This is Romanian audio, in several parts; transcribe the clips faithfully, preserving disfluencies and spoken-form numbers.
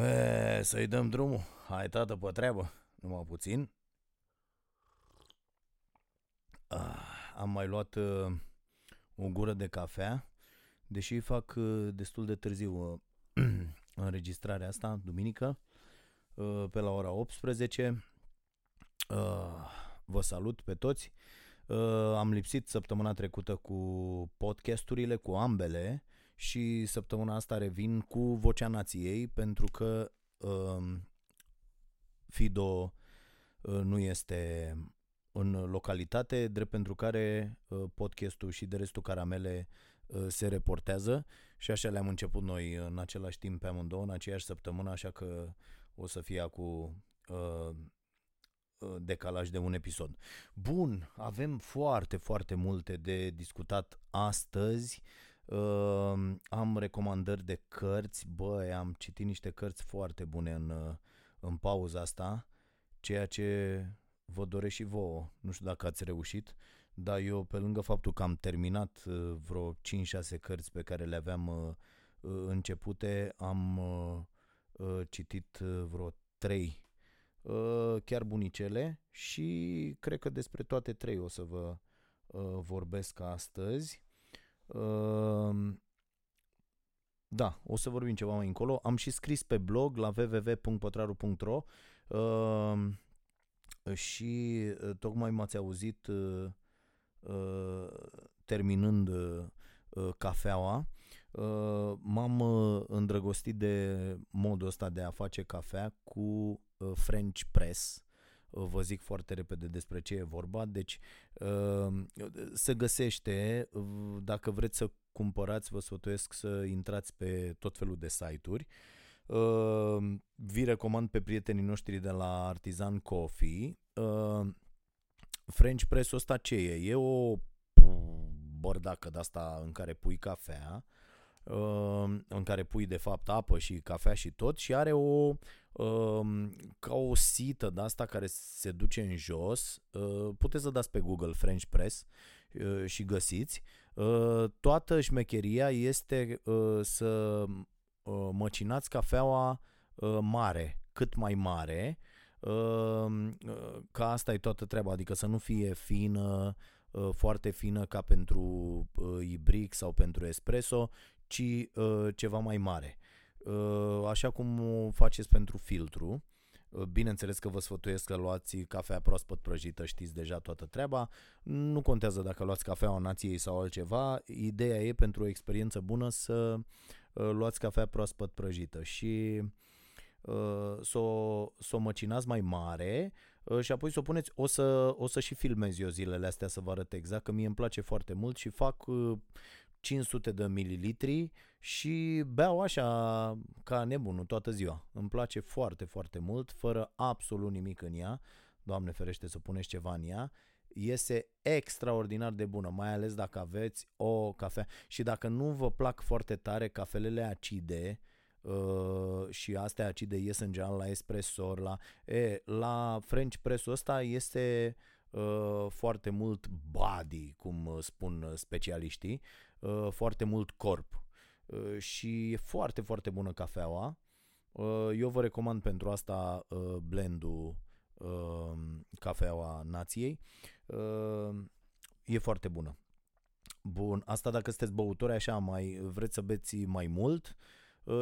E, să-i dăm drumul. Hai, tată, pe treabă. Numai puțin. Ah, am mai luat uh, o gură de cafea, deși fac uh, destul de târziu uh, înregistrarea asta, duminică, uh, pe la ora optsprezece. Uh, vă salut pe toți. Uh, am lipsit săptămâna trecută cu podcasturile, cu ambele, și săptămâna asta revin cu Vocea Nației, pentru că uh, Fido uh, nu este în localitate, drept pentru care uh, podcastul și de restul caramele uh, se reportează, și așa le-am început noi în același timp pe amândouă, în aceeași săptămână, așa că o să fie acum uh, decalaj de un episod. Bun, avem foarte, foarte multe de discutat astăzi. Uh, am recomandări de cărți. Băi, am citit niște cărți foarte bune în, în pauza asta, ceea ce vă doresc și vouă. Nu știu dacă ați reușit, dar eu, pe lângă faptul că am terminat uh, vreo cinci șase cărți pe care le aveam uh, începute, am uh, uh, citit uh, vreo trei uh, chiar bunicele, și cred că despre toate trei o să vă uh, vorbesc astăzi. Da, o să vorbim ceva mai încolo. Am și scris pe blog la w w w punct pătraru punct r o și tocmai m-ați auzit terminând cafeaua. M-am îndrăgostit de modul ăsta de a face cafea cu French Press. Vă zic foarte repede despre ce e vorba. Deci se găsește, dacă vreți să cumpărați, vă sfătuiesc să intrați pe tot felul de site-uri. Vi recomand pe prietenii noștri de la Artisan Coffee. French Press-ul ăsta ce e? E o bordacă de asta în care pui cafea, în care pui de fapt apă și cafea și tot, și are o ca o sită de asta care se duce în jos. Puteți să dați pe Google French Press și găsiți. Toată șmecheria este să măcinați cafeaua mare, cât mai mare, ca asta e toată treaba, adică să nu fie fină, foarte fină ca pentru ibric sau pentru espresso, ci ceva mai mare. Așa cum o faceți pentru filtru. Bineînțeles că vă sfătuiesc că luați cafea proaspăt prăjită, știți deja toată treaba. Nu contează dacă luați Cafeaua Nației sau altceva. Ideea e, pentru o experiență bună, să luați cafea proaspăt prăjită și să o, să o măcinați mai mare și apoi să o puneți. O să, o să și filmez eu zilele astea să vă arăt exact, că mie îmi place foarte mult și fac cinci sute de mililitri și beau așa ca nebunul toată ziua. Îmi place foarte, foarte mult, fără absolut nimic în ea. Doamne ferește să puneți ceva în ea. Iese extraordinar de bună, mai ales dacă aveți o cafea. Și dacă nu vă plac foarte tare cafelele acide, Uh, și astea acide ies în general la espresso, la, e, la French Press-ul ăsta este uh, foarte mult body, cum spun specialiștii, uh, foarte mult corp, uh, și e foarte, foarte bună cafeaua. Uh, eu vă recomand pentru asta uh, blendul uh, Cafeaua Nației, uh, e foarte bună. Bun, asta dacă sunteți băutori așa, mai vreți să beți mai mult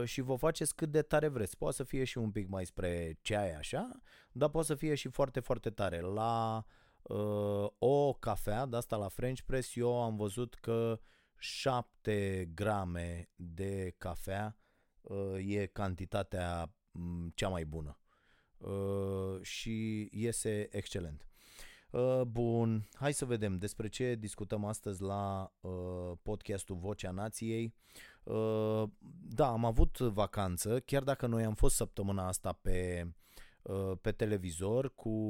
și vă faceți cât de tare vreți. Poate să fie și un pic mai spre ceai așa, dar poate să fie și foarte, foarte tare. La uh, o cafea de asta la French Press eu am văzut că șapte grame de cafea uh, e cantitatea um, cea mai bună uh, și iese excelent. Uh, bun, hai să vedem despre ce discutăm astăzi la uh, podcastul Vocea Nației. Uh, da, am avut vacanță, chiar dacă noi am fost săptămâna asta pe, uh, pe televizor cu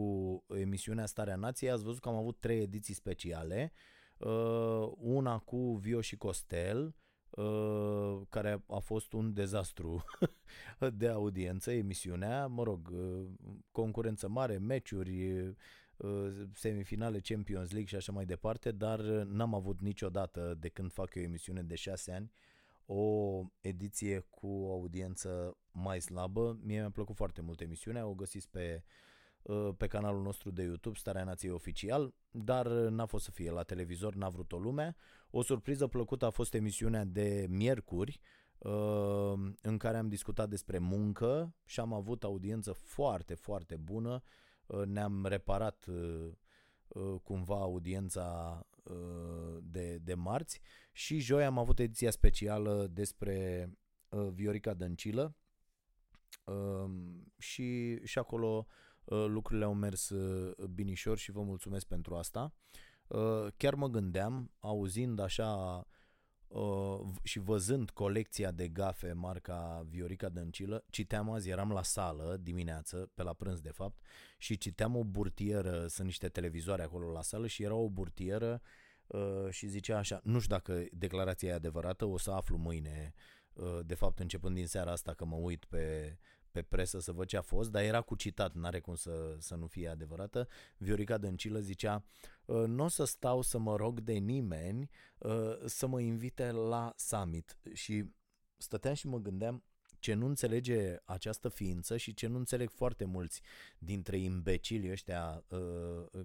emisiunea Starea Nației. Ați văzut că am avut trei ediții speciale, uh, una cu Vio și Costel, uh, care a fost un dezastru de audiență, emisiunea, mă rog, uh, concurență mare, meciuri, uh, semifinale Champions League și așa mai departe, dar n-am avut niciodată, de când fac eu emisiune de șase ani, o ediție cu o audiență mai slabă. Mie mi-a plăcut foarte mult emisiunea, o găsiți pe, pe canalul nostru de YouTube, Starea Nației Oficial, dar n-a fost să fie la televizor, n-a vrut-o lumea. O surpriză plăcută a fost emisiunea de miercuri, în care am discutat despre muncă și am avut audiență foarte, foarte bună. Ne-am reparat cumva audiența de, de marți și joi am avut ediția specială despre Viorica Dăncilă și, și acolo lucrurile au mers binișor și vă mulțumesc pentru asta. Chiar mă gândeam, auzind așa și văzând colecția de gafe marca Viorica Dăncilă, citeam azi, eram la sală dimineață, pe la prânz de fapt, și citeam o burtieră, sunt niște televizoare acolo la sală și era o burtieră și zicea așa, nu știu dacă declarația e adevărată, o să aflu mâine, de fapt începând din seara asta că mă uit pe, pe presă să văd ce a fost, dar era cu citat, n-are cum să, să nu fie adevărată. Viorica Dăncilă zicea, nu o să stau să mă rog de nimeni să mă invite la summit, și stăteam și mă gândeam ce nu înțelege această ființă și ce nu înțeleg foarte mulți dintre imbecilii ăștia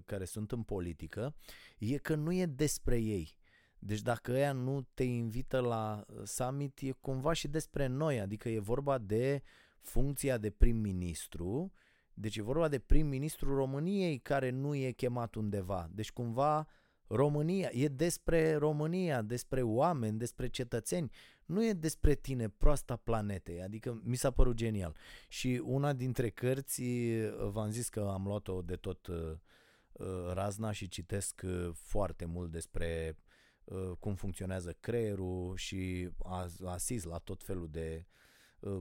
care sunt în politică, e că nu e despre ei. Deci dacă ea nu te invită la summit, e cumva și despre noi, adică e vorba de funcția de prim-ministru, deci e vorba de prim-ministru României care nu e chemat undeva. Deci cumva România, e despre România, despre oameni, despre cetățeni, nu e despre tine, proasta planetei, adică mi s-a părut genial. Și una dintre cărți, v-am zis că am luat-o de tot razna și citesc foarte mult despre cum funcționează creierul și asist la tot felul de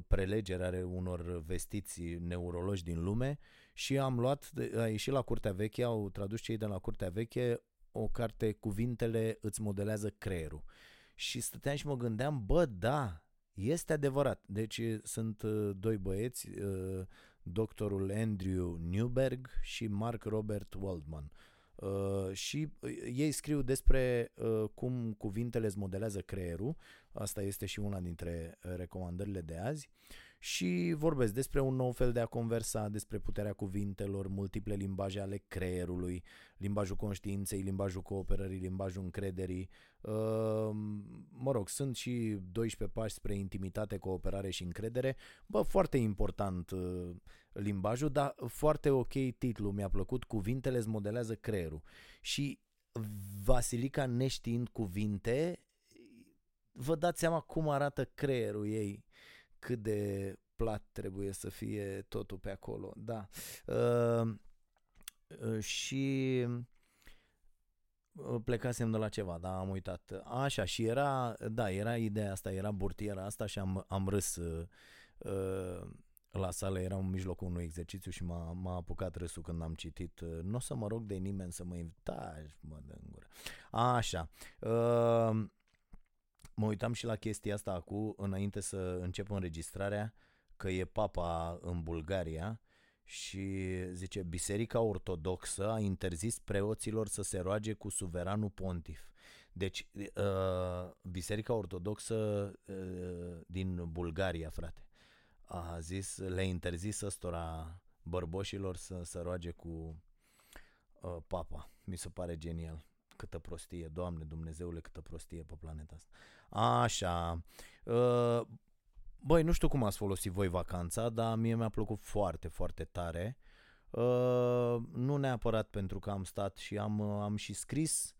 prelegeri ale unor vestiți neurologi din lume, și am luat, a ieșit la Curtea Veche, au tradus cei de la Curtea Veche o carte, Cuvintele îți modelează creierul, și stăteam și mă gândeam, bă, da, este adevărat. Deci sunt doi băieți, doctorul Andrew Newberg și Mark Robert Waldman. Uh, și ei scriu despre uh, cum cuvintele îți modelează creierul, asta este și una dintre recomandările de azi, și vorbesc despre un nou fel de a conversa, despre puterea cuvintelor, multiple limbaje ale creierului, limbajul conștiinței, limbajul cooperării, limbajul încrederii, uh, mă rog, sunt și doisprezece pași spre intimitate, cooperare și încredere, bă, foarte important uh, limbajul, dar foarte ok titlul, mi-a plăcut, Cuvintele îți modelează creierul. Și Vasilica, neștiind cuvinte, vă dați seama cum arată creierul ei, cât de plat trebuie să fie totul pe acolo, da. Uh, uh, și plecasem de la ceva, dar am uitat. Așa, și era, da, era ideea asta, era burtiera asta și am, am râs uh, uh, la sală, era în mijlocul unui exercițiu și m-a, m-a apucat râsul când am citit, uh, nu o să mă rog de nimeni să mă invitați, mă dă în gură. Așa, uh, mă uitam și la chestia asta acum, înainte să încep înregistrarea, că e papa în Bulgaria și zice, Biserica Ortodoxă a interzis preoților să se roage cu suveranul pontif. Deci, uh, Biserica Ortodoxă uh, din Bulgaria, frate, a zis, le-a interzis ăstora bărboșilor să se roage cu uh, papa. Mi se pare genial. Câtă prostie, Doamne Dumnezeule, câtă prostie pe planeta asta. Așa, băi, nu știu cum ați folosit voi vacanța, dar mie mi-a plăcut foarte, foarte tare. Nu neapărat pentru că am stat și am, am și scris,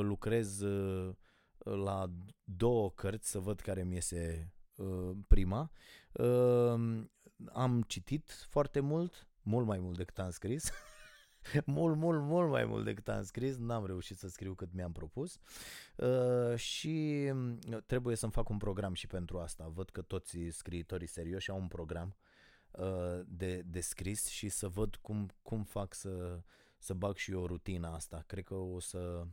lucrez la două cărți, să văd care mi iese prima. Am citit foarte mult, mult mai mult decât am scris. Mult, mult, mult mai mult decât am scris, n-am reușit să scriu cât mi-am propus uh, și trebuie să-mi fac un program și pentru asta. Văd că toți scriitorii serioși au un program uh, de, de scris și să văd cum, cum fac să, să bag și eu rutina asta. Cred că o să,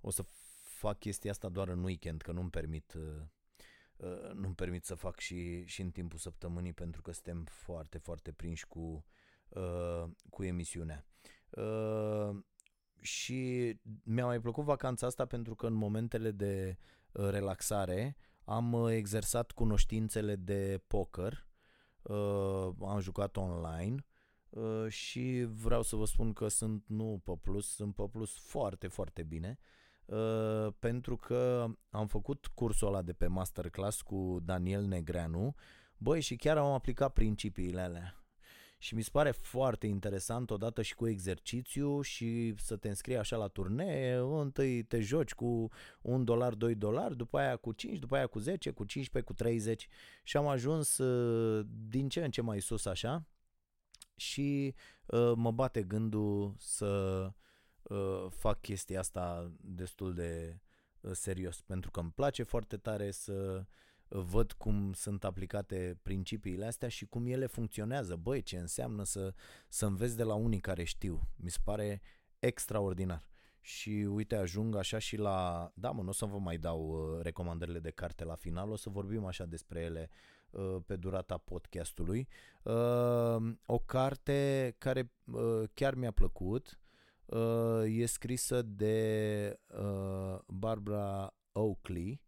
o să fac chestia asta doar în weekend, că nu-mi permit, uh, nu-mi permit să fac și, și în timpul săptămânii, pentru că suntem foarte, foarte prinși cu... Uh, cu emisiunea. Uh, și mi-a mai plăcut vacanța asta pentru că în momentele de relaxare am exersat cunoștințele de poker, am jucat online și vreau să vă spun că sunt nu pe plus, sunt pe plus foarte, foarte bine, pentru că am făcut cursul ăla de pe Masterclass cu Daniel Negreanu, băi, și chiar am aplicat principiile alea. Și mi se pare foarte interesant, odată și cu exercițiu, și să te înscrii așa la turnee, întâi te joci cu un dolar, doi dolari, după aia cu cinci, după aia cu zece, cu cincisprezece, cu treizeci, și am ajuns din ce în ce mai sus așa și uh, mă bate gândul să uh, fac chestia asta destul de uh, serios, pentru că îmi place foarte tare să văd cum sunt aplicate principiile astea și cum ele funcționează. Băi, ce înseamnă să, să înveți de la unii care știu. Mi se pare extraordinar. Și uite, ajung așa și la... Da, mă, nu o să vă mai dau recomandările de carte la final, o să vorbim așa despre ele pe durata podcastului. O carte care chiar mi-a plăcut e scrisă de Barbara Oakley,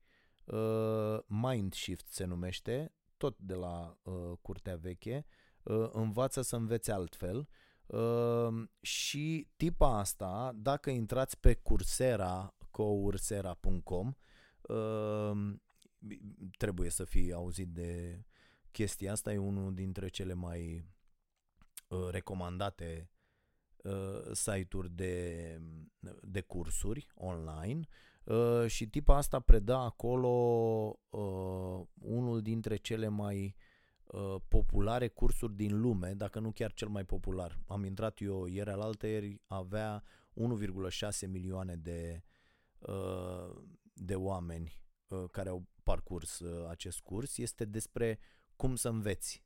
Uh, Mindshift se numește, tot de la uh, Curtea Veche, uh, învață să înveți altfel, uh, și tipa asta, dacă intrați pe Coursera, coursera punct com, uh, trebuie să fii auzit de chestia asta, e unul dintre cele mai uh, recomandate uh, site-uri de, de cursuri online. Uh, și tipa asta predă acolo uh, unul dintre cele mai uh, populare cursuri din lume, dacă nu chiar cel mai popular. Am intrat eu ieri alaltăieri, avea unu virgulă șase milioane de, uh, de oameni uh, care au parcurs uh, acest curs. Este despre cum să înveți.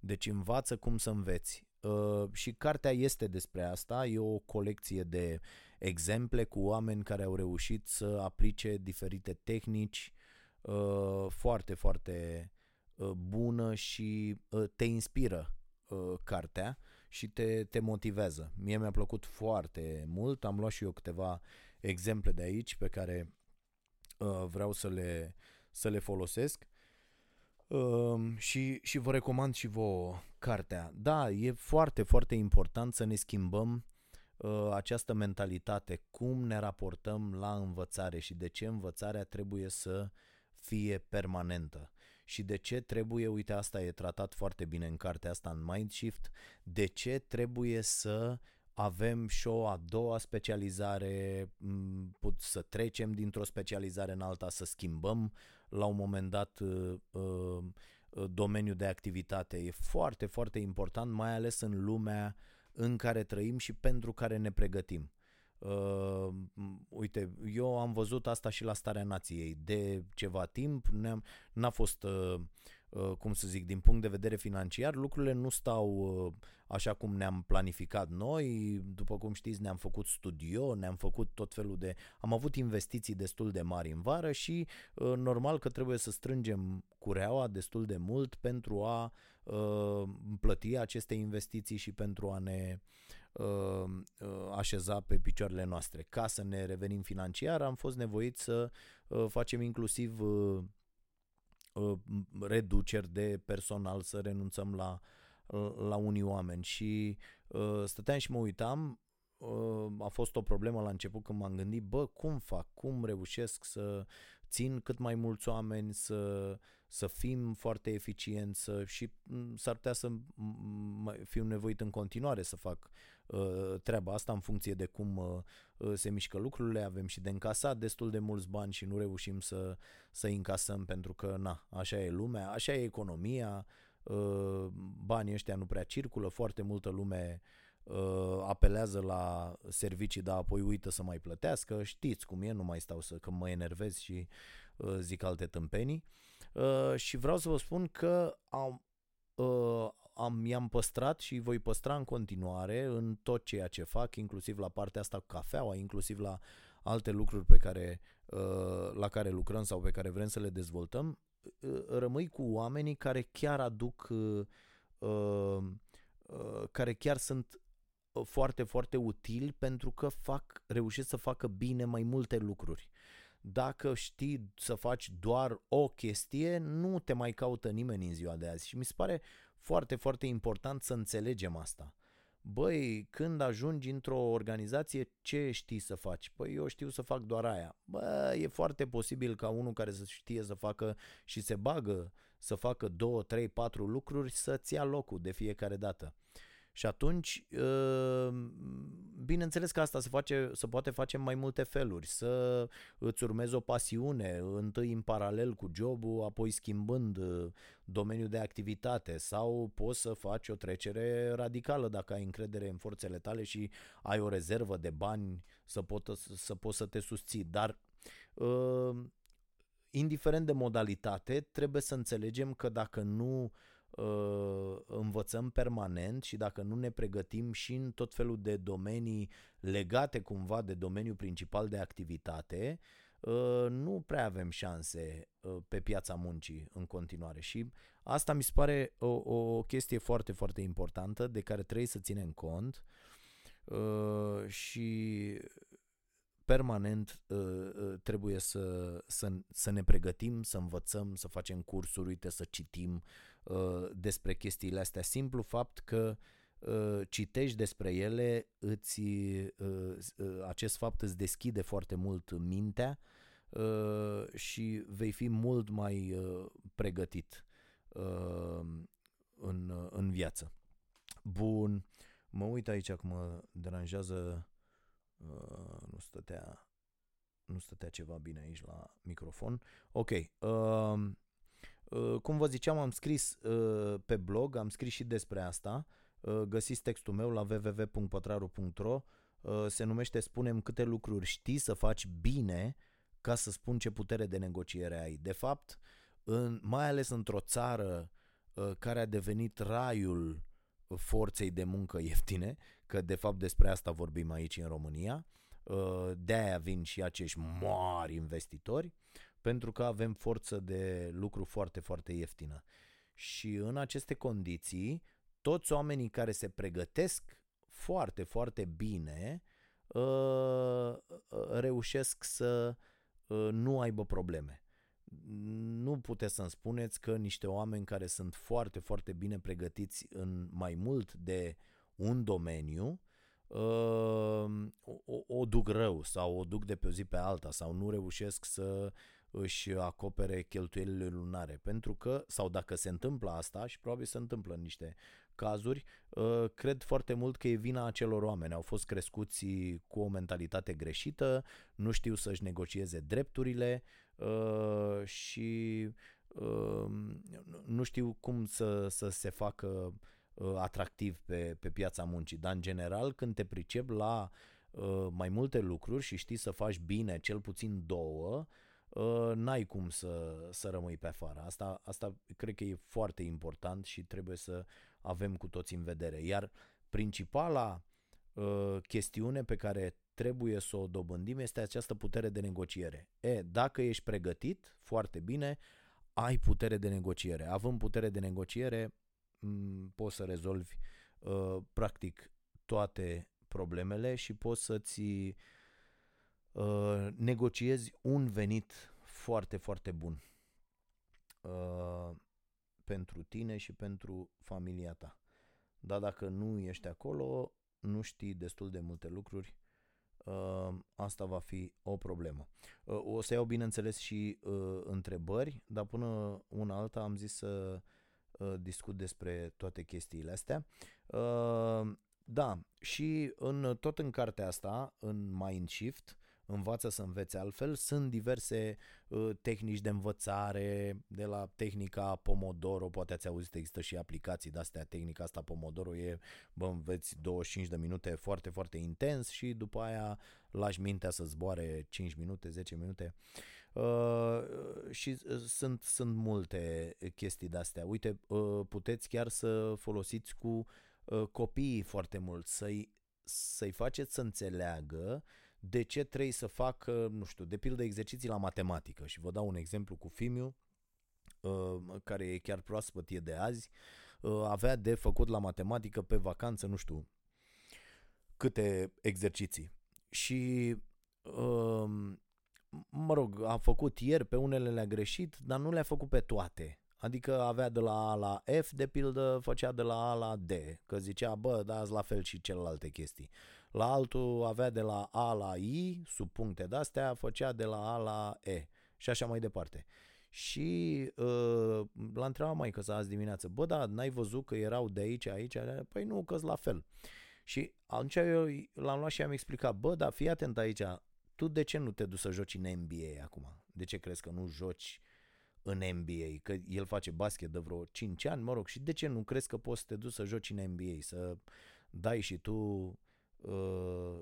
Deci învață cum să înveți. Uh, și cartea este despre asta, e o colecție de exemple cu oameni care au reușit să aplice diferite tehnici, uh, foarte, foarte uh, bună și uh, te inspiră uh, cartea și te, te motivează. Mie mi-a plăcut foarte mult, am luat și eu câteva exemple de aici pe care uh, vreau să le, să le folosesc. Uh, și, și vă recomand și vouă cartea. Da, e foarte, foarte important să ne schimbăm uh, această mentalitate, cum ne raportăm la învățare și de ce învățarea trebuie să fie permanentă și de ce trebuie, uite, asta e tratat foarte bine în cartea asta, în Mindshift, de ce trebuie să avem și o a doua specializare, put să trecem dintr-o specializare în alta, să schimbăm la un moment dat domeniul de activitate. E foarte, foarte important, mai ales în lumea în care trăim și pentru care ne pregătim. Uite, eu am văzut asta și la Starea Nației. De ceva timp ne-am, n-a fost... cum să zic, din punct de vedere financiar, lucrurile nu stau așa cum ne-am planificat noi. După cum știți, ne-am făcut studio, ne-am făcut tot felul de... Am avut investiții destul de mari în vară și normal că trebuie să strângem cureaua destul de mult pentru a uh, plăti aceste investiții și pentru a ne uh, așeza pe picioarele noastre. Ca să ne revenim financiar, am fost nevoiți să uh, facem inclusiv... Uh, reduceri de personal, să renunțăm la, la unii oameni. Și stăteam și mă uitam, a fost o problemă la început când m-am gândit, bă, cum fac, cum reușesc să țin cât mai mulți oameni, să, să fim foarte eficienți, să, și s-ar putea să fiu nevoit în continuare să fac uh, treaba asta în funcție de cum uh, se mișcă lucrurile, avem și de încasat destul de mulți bani și nu reușim să, să încasăm pentru că, na, așa e lumea, așa e economia, uh, banii ăștia nu prea circulă, foarte multă lume Uh, apelează la servicii, dar apoi uită să mai plătească, știți cum e, nu mai stau să, că mă enervez și uh, zic alte tâmpenii, uh, și vreau să vă spun că am, uh, am, i-am păstrat și voi păstra în continuare în tot ceea ce fac, inclusiv la partea asta cu cafeaua, inclusiv la alte lucruri pe care, uh, la care lucrăm sau pe care vrem să le dezvoltăm, uh, rămâi cu oamenii care chiar aduc uh, uh, uh, care chiar sunt foarte, foarte util pentru că fac, reușesc să facă bine mai multe lucruri. dacă știi să faci doar o chestie, nu te mai caută nimeni în ziua de azi. Și mi se pare foarte, foarte important să înțelegem asta. Băi, când ajungi într-o organizație, ce știi să faci? Băi, eu știu să fac doar aia. Bă, e foarte posibil ca unul care să știe să facă și se bagă să facă două, trei, patru lucruri să-ți ia locul de fiecare dată. Și atunci, bineînțeles că asta se, face, se poate face în mai multe feluri, să îți urmezi o pasiune, întâi în paralel cu jobul, apoi schimbând domeniul de activitate, sau poți să faci o trecere radicală dacă ai încredere în forțele tale și ai o rezervă de bani să poți să, poți să te susții, dar... indiferent de modalitate, trebuie să înțelegem că dacă nu uh, învățăm permanent și dacă nu ne pregătim și în tot felul de domenii legate cumva de domeniul principal de activitate, uh, nu prea avem șanse uh, pe piața muncii în continuare. Și asta mi se pare o, o chestie foarte, foarte importantă de care trebuie să ținem cont uh, și... permanent uh, trebuie să, să, să ne pregătim, să învățăm, să facem cursuri, uite, să citim uh, despre chestiile astea. Simplu fapt că uh, citești despre ele, îți, uh, acest fapt îți deschide foarte mult mintea uh, și vei fi mult mai uh, pregătit uh, în, în viață. Bun, mă uit aici că mă deranjează. Uh, nu stătea nu stătea ceva bine aici la microfon. Ok, uh, uh, cum vă ziceam, am scris uh, pe blog, am scris și despre asta, uh, găsiți textul meu la w w w punct pătraru punct r o, uh, se numește Spune-mi câte lucruri știi să faci bine ca să spun ce putere de negociere ai. De fapt, în, mai ales într-o țară uh, care a devenit raiul forței de muncă ieftine, că de fapt despre asta vorbim aici în România, de-aia vin și acești mari investitori, pentru că avem forță de lucru foarte, foarte ieftină. Și în aceste condiții, toți oamenii care se pregătesc foarte, foarte bine reușesc să nu aibă probleme. Nu puteți să-mi spuneți că niște oameni care sunt foarte, foarte bine pregătiți în mai mult de un domeniu o, o duc rău sau o duc de pe o zi pe alta sau nu reușesc să își acopere cheltuielile lunare, pentru că, sau dacă se întâmplă asta, și probabil se întâmplă în niște cazuri, cred foarte mult că e vina acelor oameni, au fost crescuți cu o mentalitate greșită, nu știu să-și negocieze drepturile și nu știu cum să, să se facă atractiv pe, pe piața muncii, dar în general când te pricepi la mai multe lucruri și știi să faci bine cel puțin două, n-ai cum să, să rămâi pe afară. Asta, asta cred că e foarte important și trebuie să avem cu toți în vedere. Iar principala uh, chestiune pe care trebuie să o dobândim este această putere de negociere. E, dacă ești pregătit foarte bine, ai putere de negociere. Având putere de negociere, m- poți să rezolvi uh, practic toate problemele și poți să-ți Uh, negociezi un venit foarte, foarte bun uh, pentru tine și pentru familia ta. Dar dacă nu ești acolo, nu știi destul de multe lucruri, uh, asta va fi o problemă. Uh, o să iau, bineînțeles, și uh, întrebări, dar până una alta am zis să uh, discut despre toate chestiile astea. Uh, da, și în, tot în cartea asta, în Mindshift, Învață să înveți altfel, sunt diverse uh, tehnici de învățare, de la tehnica Pomodoro, poate ați auzit că există și aplicații de-astea, tehnica asta Pomodoro e, bă, înveți douăzeci și cinci de minute foarte, foarte intens și după aia lași mintea să zboare cinci minute, zece minute uh, și uh, sunt, sunt multe chestii de-astea. Uite, uh, puteți chiar să folosiți cu uh, copiii foarte mult, să-i, să-i faceți să înțeleagă de ce trebuie să fac, nu știu, de pildă exerciții la matematică. Și vă dau un exemplu cu Fimiu, care e chiar proaspăt, e de azi, avea de făcut la matematică pe vacanță, nu știu, câte exerciții. Și mă rog, a făcut ieri, pe unele le-a greșit, dar nu le-a făcut pe toate. Adică avea de la A la F, de pildă, făcea de la A la D, că zicea, bă, da-s la fel și celelalte chestii. La altul avea de la A la I, sub puncte de-astea, făcea de la A la E și așa mai departe. Și uh, l-a întrebat maică sa azi dimineață, bă, da, n-ai văzut că erau de aici, aici? Păi nu, că-s la fel. Și atunci eu l-am luat și am explicat, bă, da, fii atent aici, tu de ce nu te duci să joci în N B A acum? De ce crezi că nu joci în N B A? Că el face basket de vreo cinci ani, mă rog, și de ce nu crezi că poți să te duci să joci în N B A? Să dai și tu uh,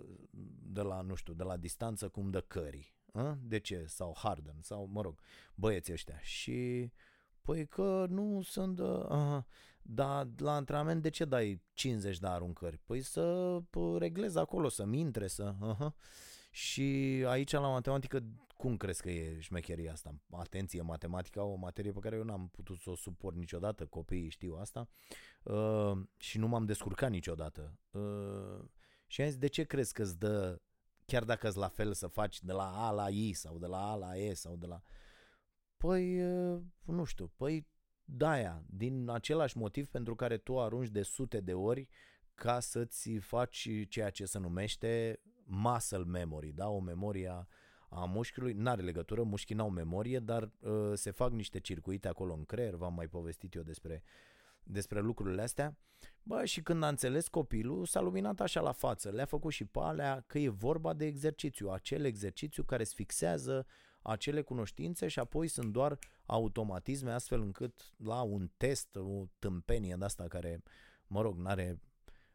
de la, nu știu, de la distanță cum dă Curry. A? De ce? Sau Harden, sau, mă rog, băieții ăștia. Și, păi că nu sunt, uh, dar la antrenament de ce dai cincizeci de aruncări? Păi să reglez acolo, să-mi intre, să... Uh-huh. Și aici, la matematică, cum crezi că e șmecheria asta? Atenție, matematica, o materie pe care eu n-am putut să o suport niciodată, copiii știu asta, uh, și nu m-am descurcat niciodată. Uh, și am zis, de ce crezi că îți dă, chiar dacă îți la fel, să faci de la A la I sau de la A la E sau de la... Păi, nu știu, păi de-aia, din același motiv pentru care tu arunci de sute de ori ca să-ți faci ceea ce se numește muscle memory, da? O memorie a mușchiului, n-are legătură, mușchii n-au memorie, dar uh, se fac niște circuite acolo în creier, v-am mai povestit eu despre... despre lucrurile astea. Bă, și când a înțeles copilul, s-a luminat așa la față, le-a făcut și pe alea că e vorba de exercițiu, acel exercițiu care îți fixează acele cunoștințe și apoi sunt doar automatisme, astfel încât la un test, o tâmpenie de asta care, mă rog, n-are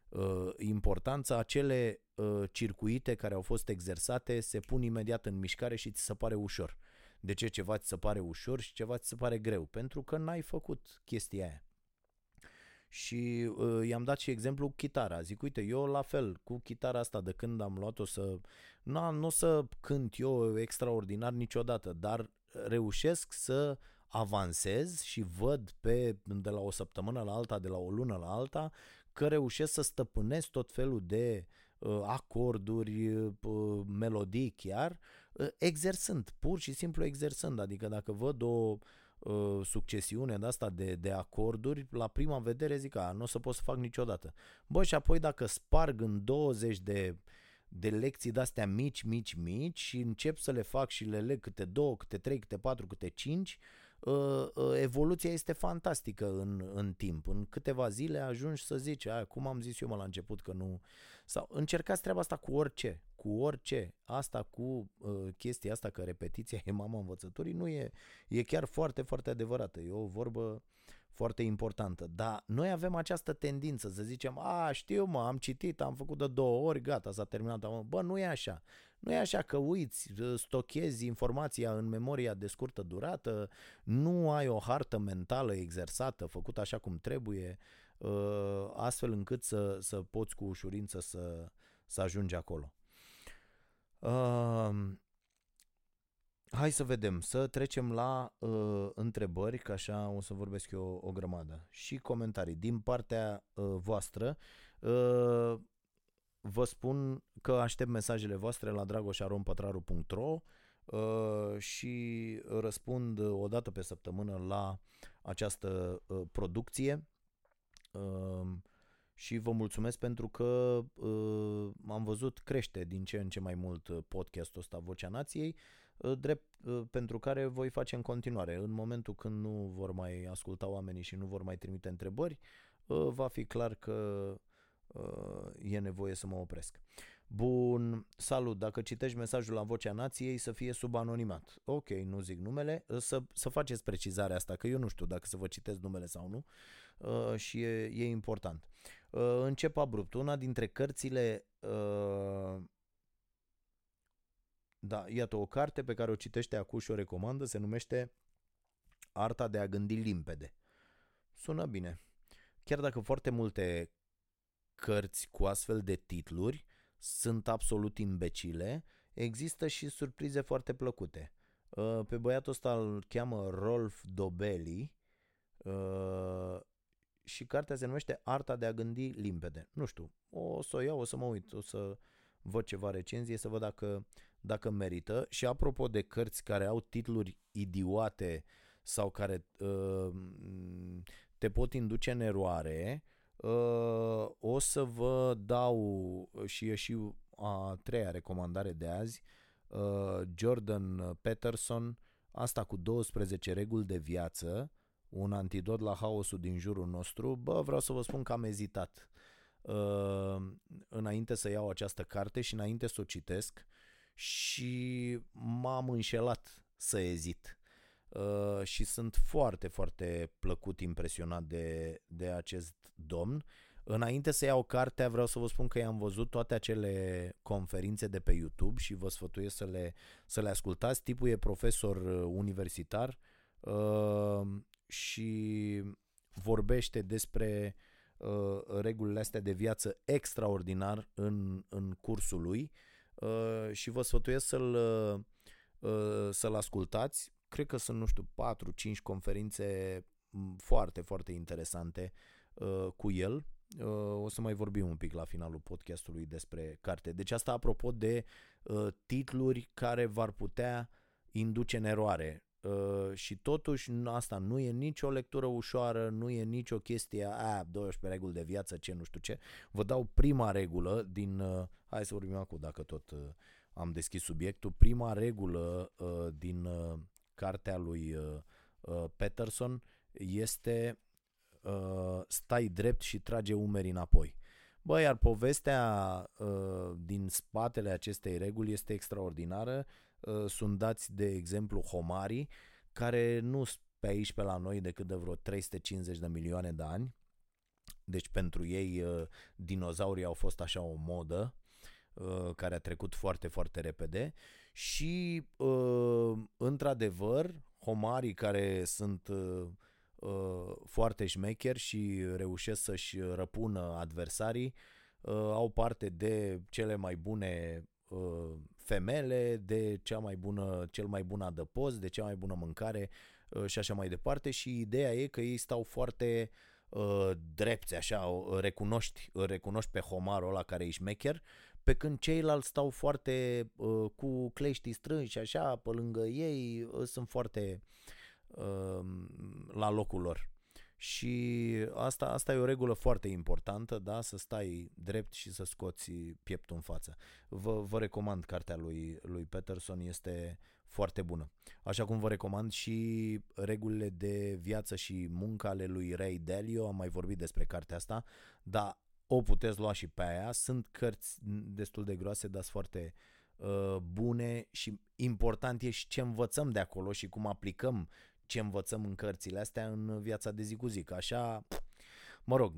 uh, importanță, acele uh, circuite care au fost exersate se pun imediat în mișcare și ți se pare ușor. De ce ceva ți se pare ușor și ceva ți se pare greu? Pentru că n-ai făcut chestia aia. Și uh, i-am dat și exemplu chitara, zic uite eu la fel cu chitara asta de când am luat-o să, na, nu o să cânt eu extraordinar niciodată, dar reușesc să avansez și văd pe, de la o săptămână la alta, de la o lună la alta, că reușesc să stăpânesc tot felul de uh, acorduri, uh, melodii chiar, uh, exersând, pur și simplu exersând, adică dacă văd o succesiune de asta de, de acorduri, la prima vedere zic, a, nu o să pot să fac niciodată. Bă, și apoi dacă sparg în douăzeci de, de lecții de-astea mici, mici, mici și încep să le fac și le leg câte două, câte trei, câte patru, câte cinci, evoluția este fantastică în, în timp. În câteva zile ajungi să zici, a, cum am zis eu mă la început că nu... Sau încercați treaba asta cu orice, cu orice. Asta cu uh, chestia asta că repetiția e mama învățătorii nu e, e chiar foarte, foarte adevărată. E o vorbă foarte importantă. Dar noi avem această tendință să zicem, a, știu mă, am citit, am făcut de două ori, gata, s-a terminat. Mă. Bă, nu e așa. Nu e așa că uiți, stochezi informația în memoria de scurtă durată, nu ai o hartă mentală exersată, făcută așa cum trebuie, uh, astfel încât să, să poți cu ușurință să, să ajungi acolo. Uh, hai să vedem, să trecem la uh, întrebări, că așa o să vorbesc eu o grămadă, și comentarii din partea uh, voastră. Uh, vă spun că aștept mesajele voastre la dragoș arond pătraru punct ro uh, și răspund o dată pe săptămână la această uh, producție. Uh, Și vă mulțumesc pentru că uh, am văzut crește din ce în ce mai mult podcastul ăsta Vocea Nației, uh, drept uh, pentru care voi face în continuare. În momentul când nu vor mai asculta oamenii și nu vor mai trimite întrebări, uh, va fi clar că uh, e nevoie să mă opresc. Bun, salut, dacă citești mesajul la Vocea Nației să fie sub anonimat. Ok, nu zic numele, să, să faceți precizarea asta, că eu nu știu dacă să vă citesc numele sau nu uh, și e, e important. Uh, încep abrupt, una dintre cărțile, uh, da, iată o carte pe care o citește acum și o recomandă, se numește Arta de a gândi limpede. Sună bine, chiar dacă foarte multe cărți cu astfel de titluri sunt absolut imbecile, există și surprize foarte plăcute. Pe băiatul ăsta îl cheamă Rolf Dobelli și cartea se numește Arta de a gândi limpede. Nu știu, o să o iau, o să mă uit, o să văd ceva recenzie, să văd dacă, dacă merită. Și apropo de cărți care au titluri idiote sau care uh, te pot induce în eroare, uh, o să vă dau și și a treia recomandare de azi, uh, Jordan Peterson, asta cu douăsprezece reguli de viață, un antidot la haosul din jurul nostru. Bă, vreau să vă spun că am ezitat uh, înainte să iau această carte și înainte să o citesc și m-am înșelat să ezit. Uh, și sunt foarte, foarte plăcut impresionat de, de acest domn. Înainte să iau cartea, vreau să vă spun că i-am văzut toate acele conferințe de pe YouTube și vă sfătuiesc să le, să le ascultați. Tipul e profesor universitar uh, și vorbește despre uh, regulile astea de viață extraordinar în, în cursul lui uh, și vă sfătuiesc să-l, uh, să-l ascultați. Cred că sunt, nu știu, patru cinci conferințe foarte, foarte interesante uh, cu el. Uh, o să mai vorbim un pic la finalul podcastului despre carte. Deci asta apropo de uh, titluri care v-ar putea induce în eroare. Uh, și totuși asta nu e nicio lectură ușoară, nu e nicio chestie a douăsprezece reguli de viață, ce nu știu ce. Vă dau prima regulă din... Uh, hai să vorbim acum dacă tot uh, am deschis subiectul. Prima regulă uh, din... Uh, cartea lui uh, uh, Peterson este uh, stai drept și trage umerii înapoi. Bă, iar povestea uh, din spatele acestei reguli este extraordinară. Uh, sunt dați de exemplu homarii, care nu sunt pe aici pe la noi decât de vreo trei sute cincizeci de milioane de ani. Deci pentru ei uh, dinozaurii au fost așa o modă care a trecut foarte, foarte repede și într-adevăr homarii care sunt foarte șmecheri și reușesc să-și răpună adversarii au parte de cele mai bune femele, de cea mai bună, cel mai bun adăpost, de cea mai bună mâncare și așa mai departe. Și ideea e că ei stau foarte drepți, așa, recunoști, recunoști pe homarul ăla care e șmecher, pe când ceilalți stau foarte uh, cu cleștii strânși, așa, pe lângă ei, uh, sunt foarte uh, la locul lor. Și asta, asta e o regulă foarte importantă, da? Să stai drept și să scoți pieptul în față. Vă, vă recomand cartea lui, lui Peterson, este foarte bună. Așa cum vă recomand și regulile de viață și muncă ale lui Ray Dalio, am mai vorbit despre cartea asta, dar o puteți lua și pe aia. Sunt cărți destul de groase, dar sunt foarte uh, bune și important e și ce învățăm de acolo și cum aplicăm ce învățăm în cărțile astea în viața de zi cu zi. Că așa, mă rog,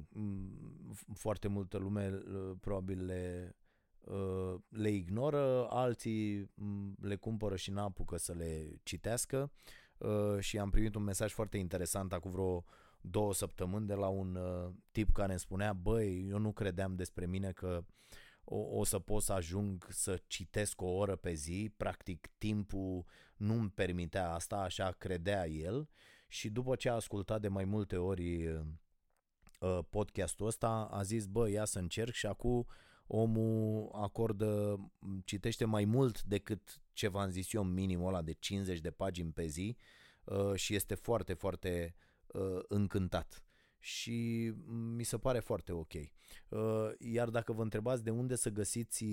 foarte multă lume probabil le, uh, le ignoră, alții le cumpără și n-apucă să le citească uh, și am primit un mesaj foarte interesant acum vreo două săptămâni de la un uh, tip care îmi spunea: băi, eu nu credeam despre mine că o, o să pot să ajung să citesc o oră pe zi, practic timpul nu-mi permitea asta, așa credea el. Și după ce a ascultat de mai multe ori uh, podcastul ăsta, a zis: bă, ia să încerc. Și acum omul acordă, citește mai mult decât ce v-am zis eu, minimul ăla de cincizeci de pagini pe zi uh, și este foarte, foarte încântat și mi se pare foarte ok. Iar dacă vă întrebați de unde să găsiți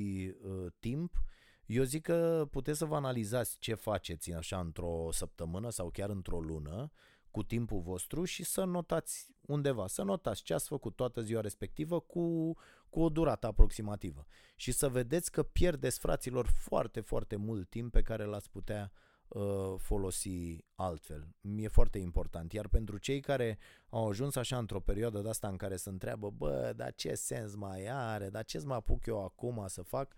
timp, eu zic că puteți să vă analizați ce faceți așa într-o săptămână sau chiar într-o lună cu timpul vostru și să notați undeva, să notați ce ați făcut toată ziua respectivă cu, cu o durată aproximativă și să vedeți că pierdeți, fraților, foarte, foarte mult timp pe care l-ați putea folosi altfel. E foarte important. Iar pentru cei care au ajuns așa într-o perioadă de asta în care se întreabă: bă, dar ce sens mai are, dar ce-ți mai apuc eu acum să fac?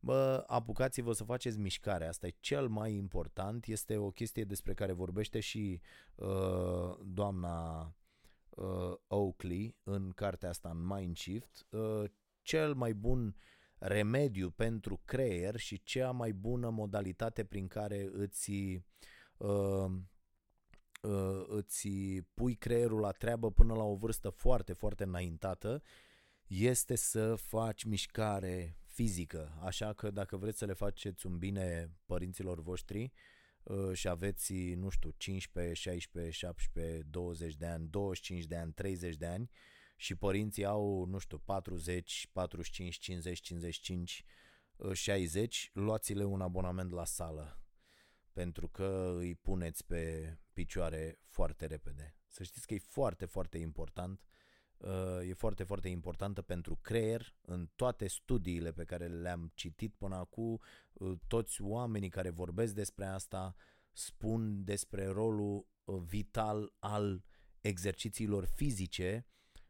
Bă, apucați-vă să faceți mișcare. Asta e cel mai important. Este o chestie despre care vorbește și uh, doamna uh, Oakley în cartea asta, în Mindshift. Uh, cel mai bun remediu pentru creier și cea mai bună modalitate prin care îți, uh, uh, îți pui creierul la treabă până la o vârstă foarte, foarte înaintată este să faci mișcare fizică, așa că dacă vreți să le faceți un bine părinților voștri și aveți, nu știu, cincisprezece, șaisprezece, șaptesprezece, douăzeci de ani, douăzeci și cinci de ani, treizeci de ani și părinții au, nu știu, patruzeci, patruzeci și cinci, cincizeci, cincizeci și cinci, șaizeci, luați-le un abonament la sală, pentru că îi puneți pe picioare foarte repede. Să știți că e foarte, foarte important, e foarte, foarte importantă pentru creier. În toate studiile pe care le-am citit până acum, toți oamenii care vorbesc despre asta spun despre rolul vital al exercițiilor fizice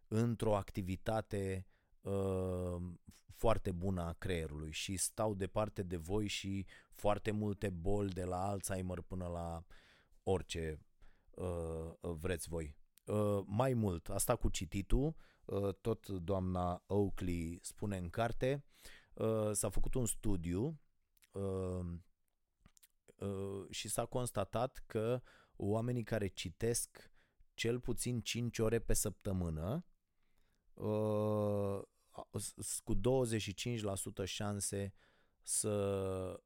într-o activitate foarte bună a creierului și stau departe de voi și foarte multe boli, de la Alzheimer până la orice vreți voi. Mai mult, asta cu cititul, tot doamna Oakley spune în carte, s-a făcut un studiu și s-a constatat că oamenii care citesc cel puțin cinci ore pe săptămână cu douăzeci și cinci la sută șanse să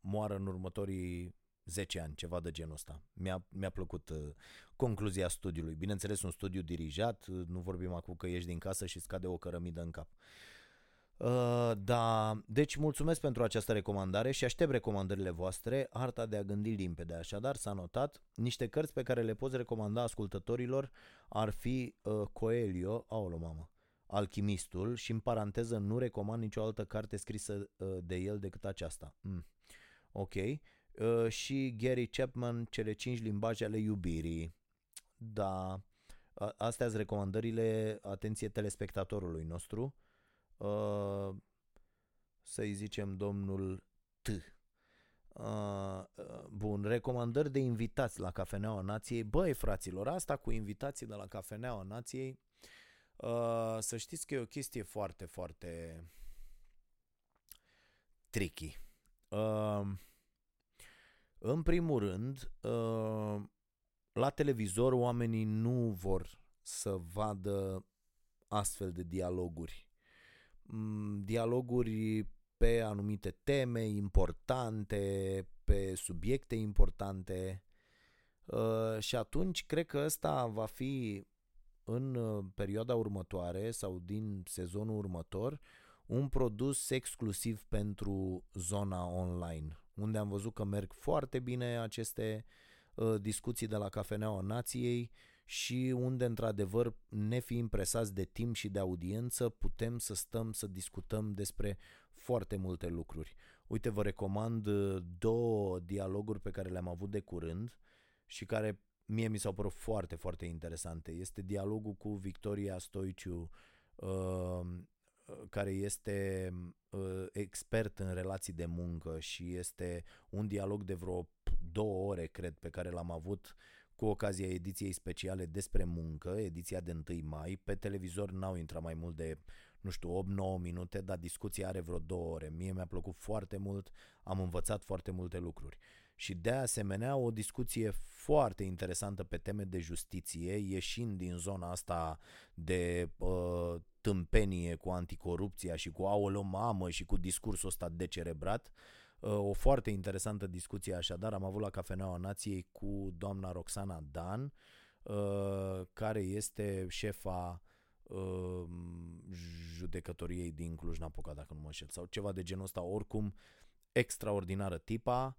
moară în următorii zece ani, ceva de genul ăsta. Mi-a, mi-a plăcut uh, concluzia studiului. Bineînțeles, un studiu dirijat, nu vorbim acum că ieși din casă și scade o cărămidă în cap. Uh, da, deci mulțumesc pentru această recomandare și aștept recomandările voastre. Arta de a gândi limpede, așadar s-a notat. Niște cărți pe care le poți recomanda ascultătorilor ar fi uh, Coelho, aolo mamă, Alchimistul, și în paranteză nu recomand nicio altă carte scrisă uh, de el decât aceasta. Mm. Ok. Și Gary Chapman, Cele cinci limbaje ale iubirii. Da, astea sunt recomandările, atenție, telespectatorului nostru. Să-i zicem domnul T. Bun, recomandări de invitați la Cafeneaua Nației. Băi, fraților, asta cu invitații de la Cafeneaua Nației, să știți că e o chestie foarte, foarte tricky. În primul rând, la televizor oamenii nu vor să vadă astfel de dialoguri. Dialoguri pe anumite teme importante, pe subiecte importante, și atunci cred că ăsta va fi în perioada următoare sau din sezonul următor un produs exclusiv pentru zona online, unde am văzut că merg foarte bine aceste uh, discuții de la Cafeneaua Nației și unde, într-adevăr, ne fiind presați de timp și de audiență, putem să stăm să discutăm despre foarte multe lucruri. Uite, vă recomand două dialoguri pe care le-am avut de curând și care mie mi s-au părut foarte, foarte interesante. Este dialogul cu Victoria Stoiciu, uh, care este expert în relații de muncă, și este un dialog de vreo două ore, cred, pe care l-am avut cu ocazia ediției speciale despre muncă, ediția de întâi mai. Pe televizor n-au intrat mai mult de, nu știu, opt nouă minute, dar discuția are vreo două ore. Mie mi-a plăcut foarte mult, am învățat foarte multe lucruri. Și de asemenea o discuție foarte interesantă pe teme de justiție, ieșind din zona asta de uh, tâmpenie cu anticorupția și cu aoleo mamă și cu discursul ăsta decerebrat. O foarte interesantă discuție așadar am avut la Cafeneaua Nației cu doamna Roxana Dan, care este șefa judecătoriei din Cluj-Napoca, dacă nu mă înșel, sau ceva de genul ăsta. Oricum, extraordinară tipa,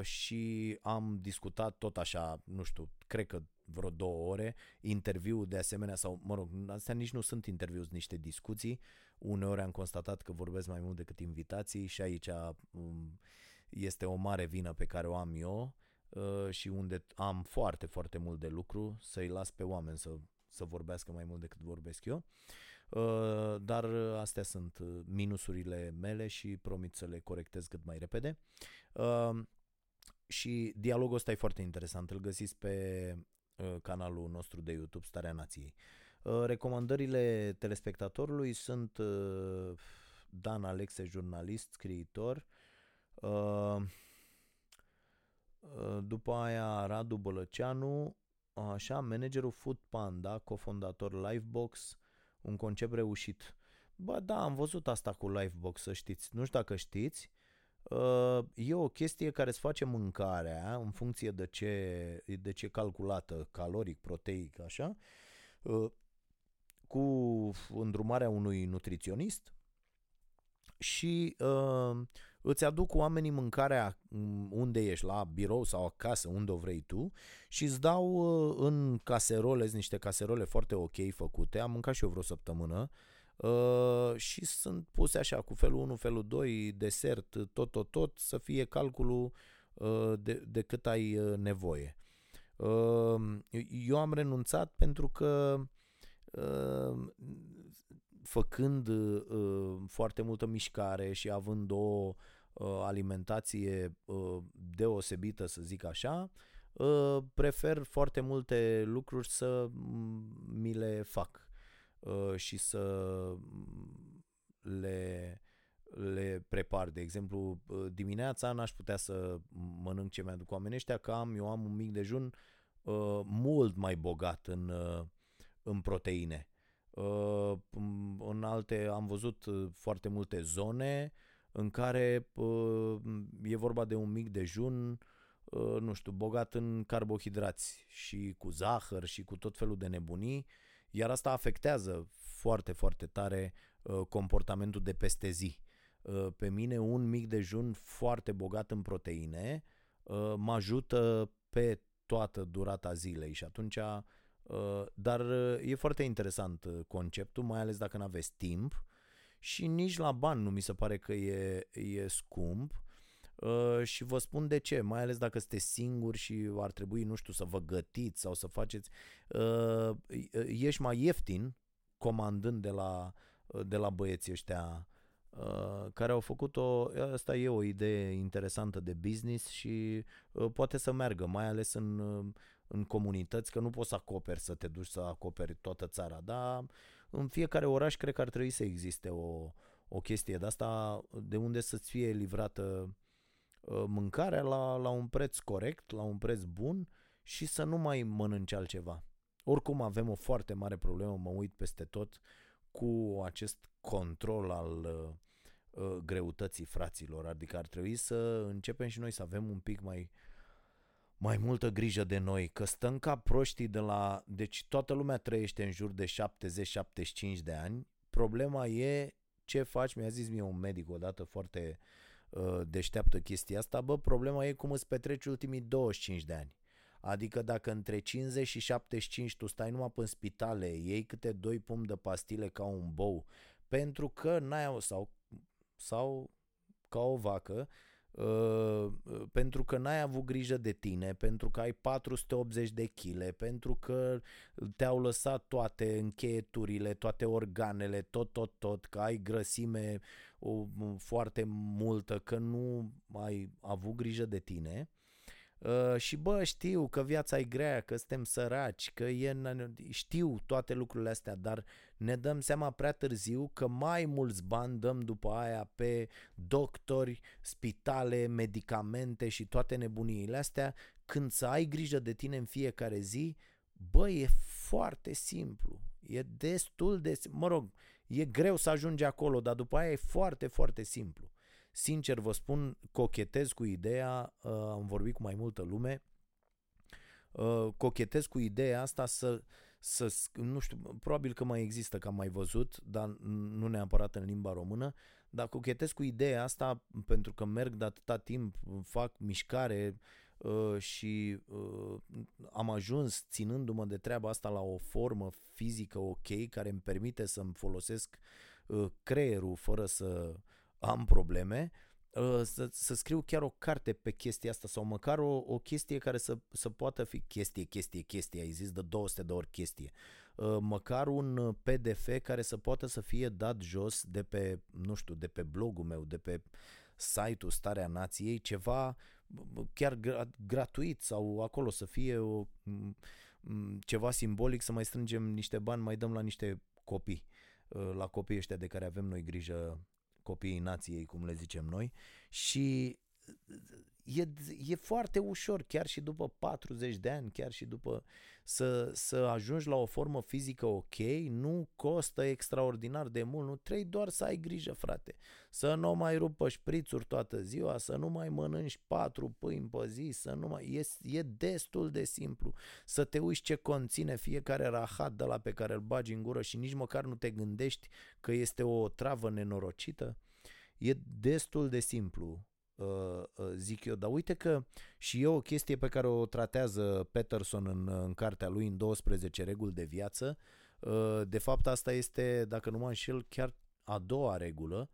și am discutat tot așa, nu știu, cred că vreo două ore, interviu de asemenea, sau mă rog, astea nici nu sunt interviu, sunt niște discuții. Uneori am constatat că vorbesc mai mult decât invitații și aici este o mare vină pe care o am eu și unde am foarte, foarte mult de lucru să-i las pe oameni să, să vorbească mai mult decât vorbesc eu. Dar astea sunt minusurile mele și promit să le corectez cât mai repede. Și dialogul ăsta e foarte interesant, îl găsiți pe canalul nostru de YouTube, Starea Nației. Recomandările telespectatorului sunt Dan Alexe, jurnalist, scriitor, după aia Radu Bălăceanu, așa, managerul Food Panda, cofondator Lifebox, un concept reușit. Bă, da, am văzut asta cu Lifebox, să știți. Nu știu dacă știți. E o chestie care îți face mâncarea în funcție de ce, de ce calculată, caloric, proteic, așa, cu îndrumarea unui nutriționist și îți aduc oamenii mâncarea unde ești, la birou sau acasă, unde o vrei tu, și îți dau în caserole, niște caserole foarte ok făcute. Am mâncat și eu vreo săptămână. Uh, și sunt puse așa cu felul unu, felul doi, desert, tot, tot, tot, să fie calculul uh, de, de cât ai uh, nevoie. Uh, eu am renunțat pentru că uh, făcând uh, foarte multă mișcare și având o uh, alimentație uh, deosebită, să zic așa, uh, prefer foarte multe lucruri să mi le fac și să le, le prepar. De exemplu, dimineața n-aș putea să mănânc ce mi-aduc oamenii ăștia, că am, eu am un mic dejun uh, mult mai bogat în, uh, în proteine. Uh, în alte am văzut foarte multe zone în care uh, e vorba de un mic dejun, uh, nu știu, bogat în carbohidrați și cu zahăr și cu tot felul de nebunii. Iar asta afectează foarte, foarte tare uh, comportamentul de peste zi. Uh, pe mine un mic dejun foarte bogat în proteine uh, mă ajută pe toată durata zilei și atunci, uh, dar uh, e foarte interesant conceptul, mai ales dacă n-aveți timp și nici la bani nu mi se pare că e, e scump. Uh, și vă spun de ce, mai ales dacă sunteți singuri și ar trebui, nu știu, să vă gătiți sau să faceți, uh, ești mai ieftin comandând de la, de la băieții ăștia uh, care au făcut-o. Asta e o idee interesantă de business și uh, poate să meargă, mai ales în, în comunități, că nu poți să acoperi, să te duci să acoperi toată țara, dar în fiecare oraș cred că ar trebui să existe o, o chestie de asta de unde să-ți fie livrată mâncarea la, la un preț corect, la un preț bun și să nu mai mănânci altceva. Oricum avem o foarte mare problemă, mă uit peste tot, cu acest control al uh, greutății, fraților, adică ar trebui să începem și noi să avem un pic mai, mai multă grijă de noi, că stăm ca proștii de la... Deci toată lumea trăiește în jur de șaptezeci șaptezeci și cinci de ani, problema e ce faci, mi-a zis mie un medic odată foarte... deșteaptă chestia asta, bă, problema e cum îți petreci ultimii douăzeci și cinci de ani. Adică dacă între cincizeci și șaptezeci și cinci tu stai numai în spitale, iei câte doi pumni de pastile ca un bou, pentru că n-ai, sau, sau ca o vacă, uh, pentru că n-ai avut grijă de tine, pentru că ai patru sute optzeci de chile, pentru că te-au lăsat toate încheieturile, toate organele, tot, tot, tot, că ai grăsime o, foarte multă, că nu ai avut grijă de tine uh, și bă, știu că viața e grea, că suntem săraci, că e, știu toate lucrurile astea, dar ne dăm seama prea târziu că mai mulți bani dăm după aia pe doctori, spitale, medicamente și toate nebuniile astea, când să ai grijă de tine în fiecare zi, bă, e foarte simplu, e destul de, mă rog, e greu să ajungi acolo, dar după aia e foarte, foarte simplu. Sincer vă spun, cochetez cu ideea, uh, am vorbit cu mai multă lume, uh, cochetez cu ideea asta să, să, nu știu, probabil că mai există, că am mai văzut, dar nu neapărat în limba română, dar cochetez cu ideea asta pentru că merg de atâta timp, fac mișcare uh, și uh, am ajuns ținându-mă de treaba asta la o formă fizică ok, care îmi permite să-mi folosesc uh, creierul fără să am probleme, să, să scriu chiar o carte pe chestia asta sau măcar o, o chestie care să, să poată fi chestie, chestie, chestie, ai zis de două sute de ori chestie, măcar un P D F care să poată să fie dat jos de pe, nu știu, de pe blogul meu, de pe site-ul Starea Nației, ceva chiar gratuit sau acolo să fie o, ceva simbolic, să mai strângem niște bani, mai dăm la niște copii, la copiii ăștia de care avem noi grijă, copiii nației, cum le zicem noi, și e, e foarte ușor, chiar și după patruzeci de ani, chiar și după să, să ajungi la o formă fizică ok, nu costă extraordinar de mult, nu trebuie doar să ai grijă, frate, să nu mai rupă șprițuri toată ziua, să nu mai mănânci patru pâini pe zi, să nu mai... E, e destul de simplu să te uiți ce conține fiecare rahat de la pe care îl bagi în gură și nici măcar nu te gândești că este o travă nenorocită. E destul de simplu, zic eu, dar uite că și e o chestie pe care o tratează Peterson în, în cartea lui, în douăsprezece reguli de viață. De fapt, asta este, dacă nu mă înșel, chiar a doua regulă,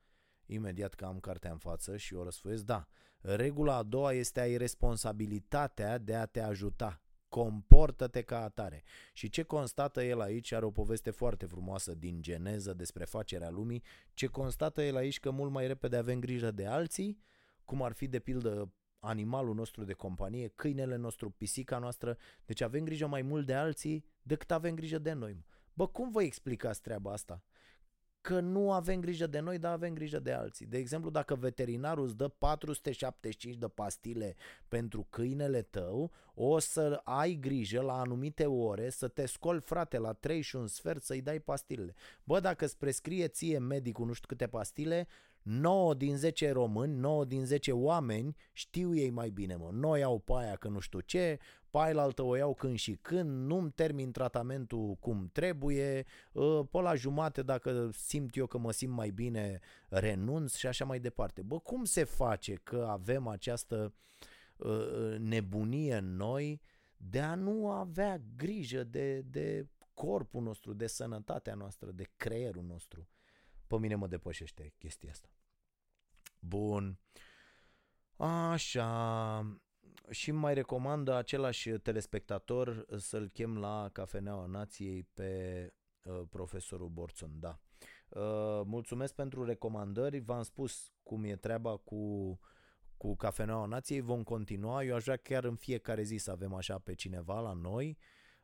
imediat că am cartea în față și o răsfoiesc, da. Regula a doua este ai responsabilitatea de a te ajuta. Comportă-te ca atare. Și ce constată el aici, are o poveste foarte frumoasă din Geneză despre facerea lumii, ce constată el aici că mult mai repede avem grijă de alții, cum ar fi de pildă animalul nostru de companie, câinele nostru, pisica noastră, deci avem grijă mai mult de alții decât avem grijă de noi. Bă, cum vă explicați treaba asta? Că nu avem grijă de noi, dar avem grijă de alții. De exemplu, dacă veterinarul îți dă patru sute șaptezeci și cinci de pastile pentru câinele tău, o să ai grijă la anumite ore să te scoli, frate, la trei și un sfert să-i dai pastilele. Bă, dacă îți prescrie ție medicul nu știu câte pastile, nouă din zece români, nouă din zece oameni știu ei mai bine, mă. Noi iau pe aia că nu știu ce, pe ailaltă o iau când și când, nu-mi termin tratamentul cum trebuie, pe la jumate dacă simt eu că mă simt mai bine renunț și așa mai departe. Bă, cum se face că avem această nebunie în noi de a nu avea grijă de, de corpul nostru, de sănătatea noastră, de creierul nostru? Pe mine mă depășește chestia asta. Bun. Așa. Și mai recomandă același telespectator să-l chem la Cafeneaua Nației pe uh, profesorul Borțon. Da. Uh, mulțumesc pentru recomandări. V-am spus cum e treaba cu, cu Cafeneaua Nației. Vom continua. Eu aș vrea chiar în fiecare zi să avem așa pe cineva la noi.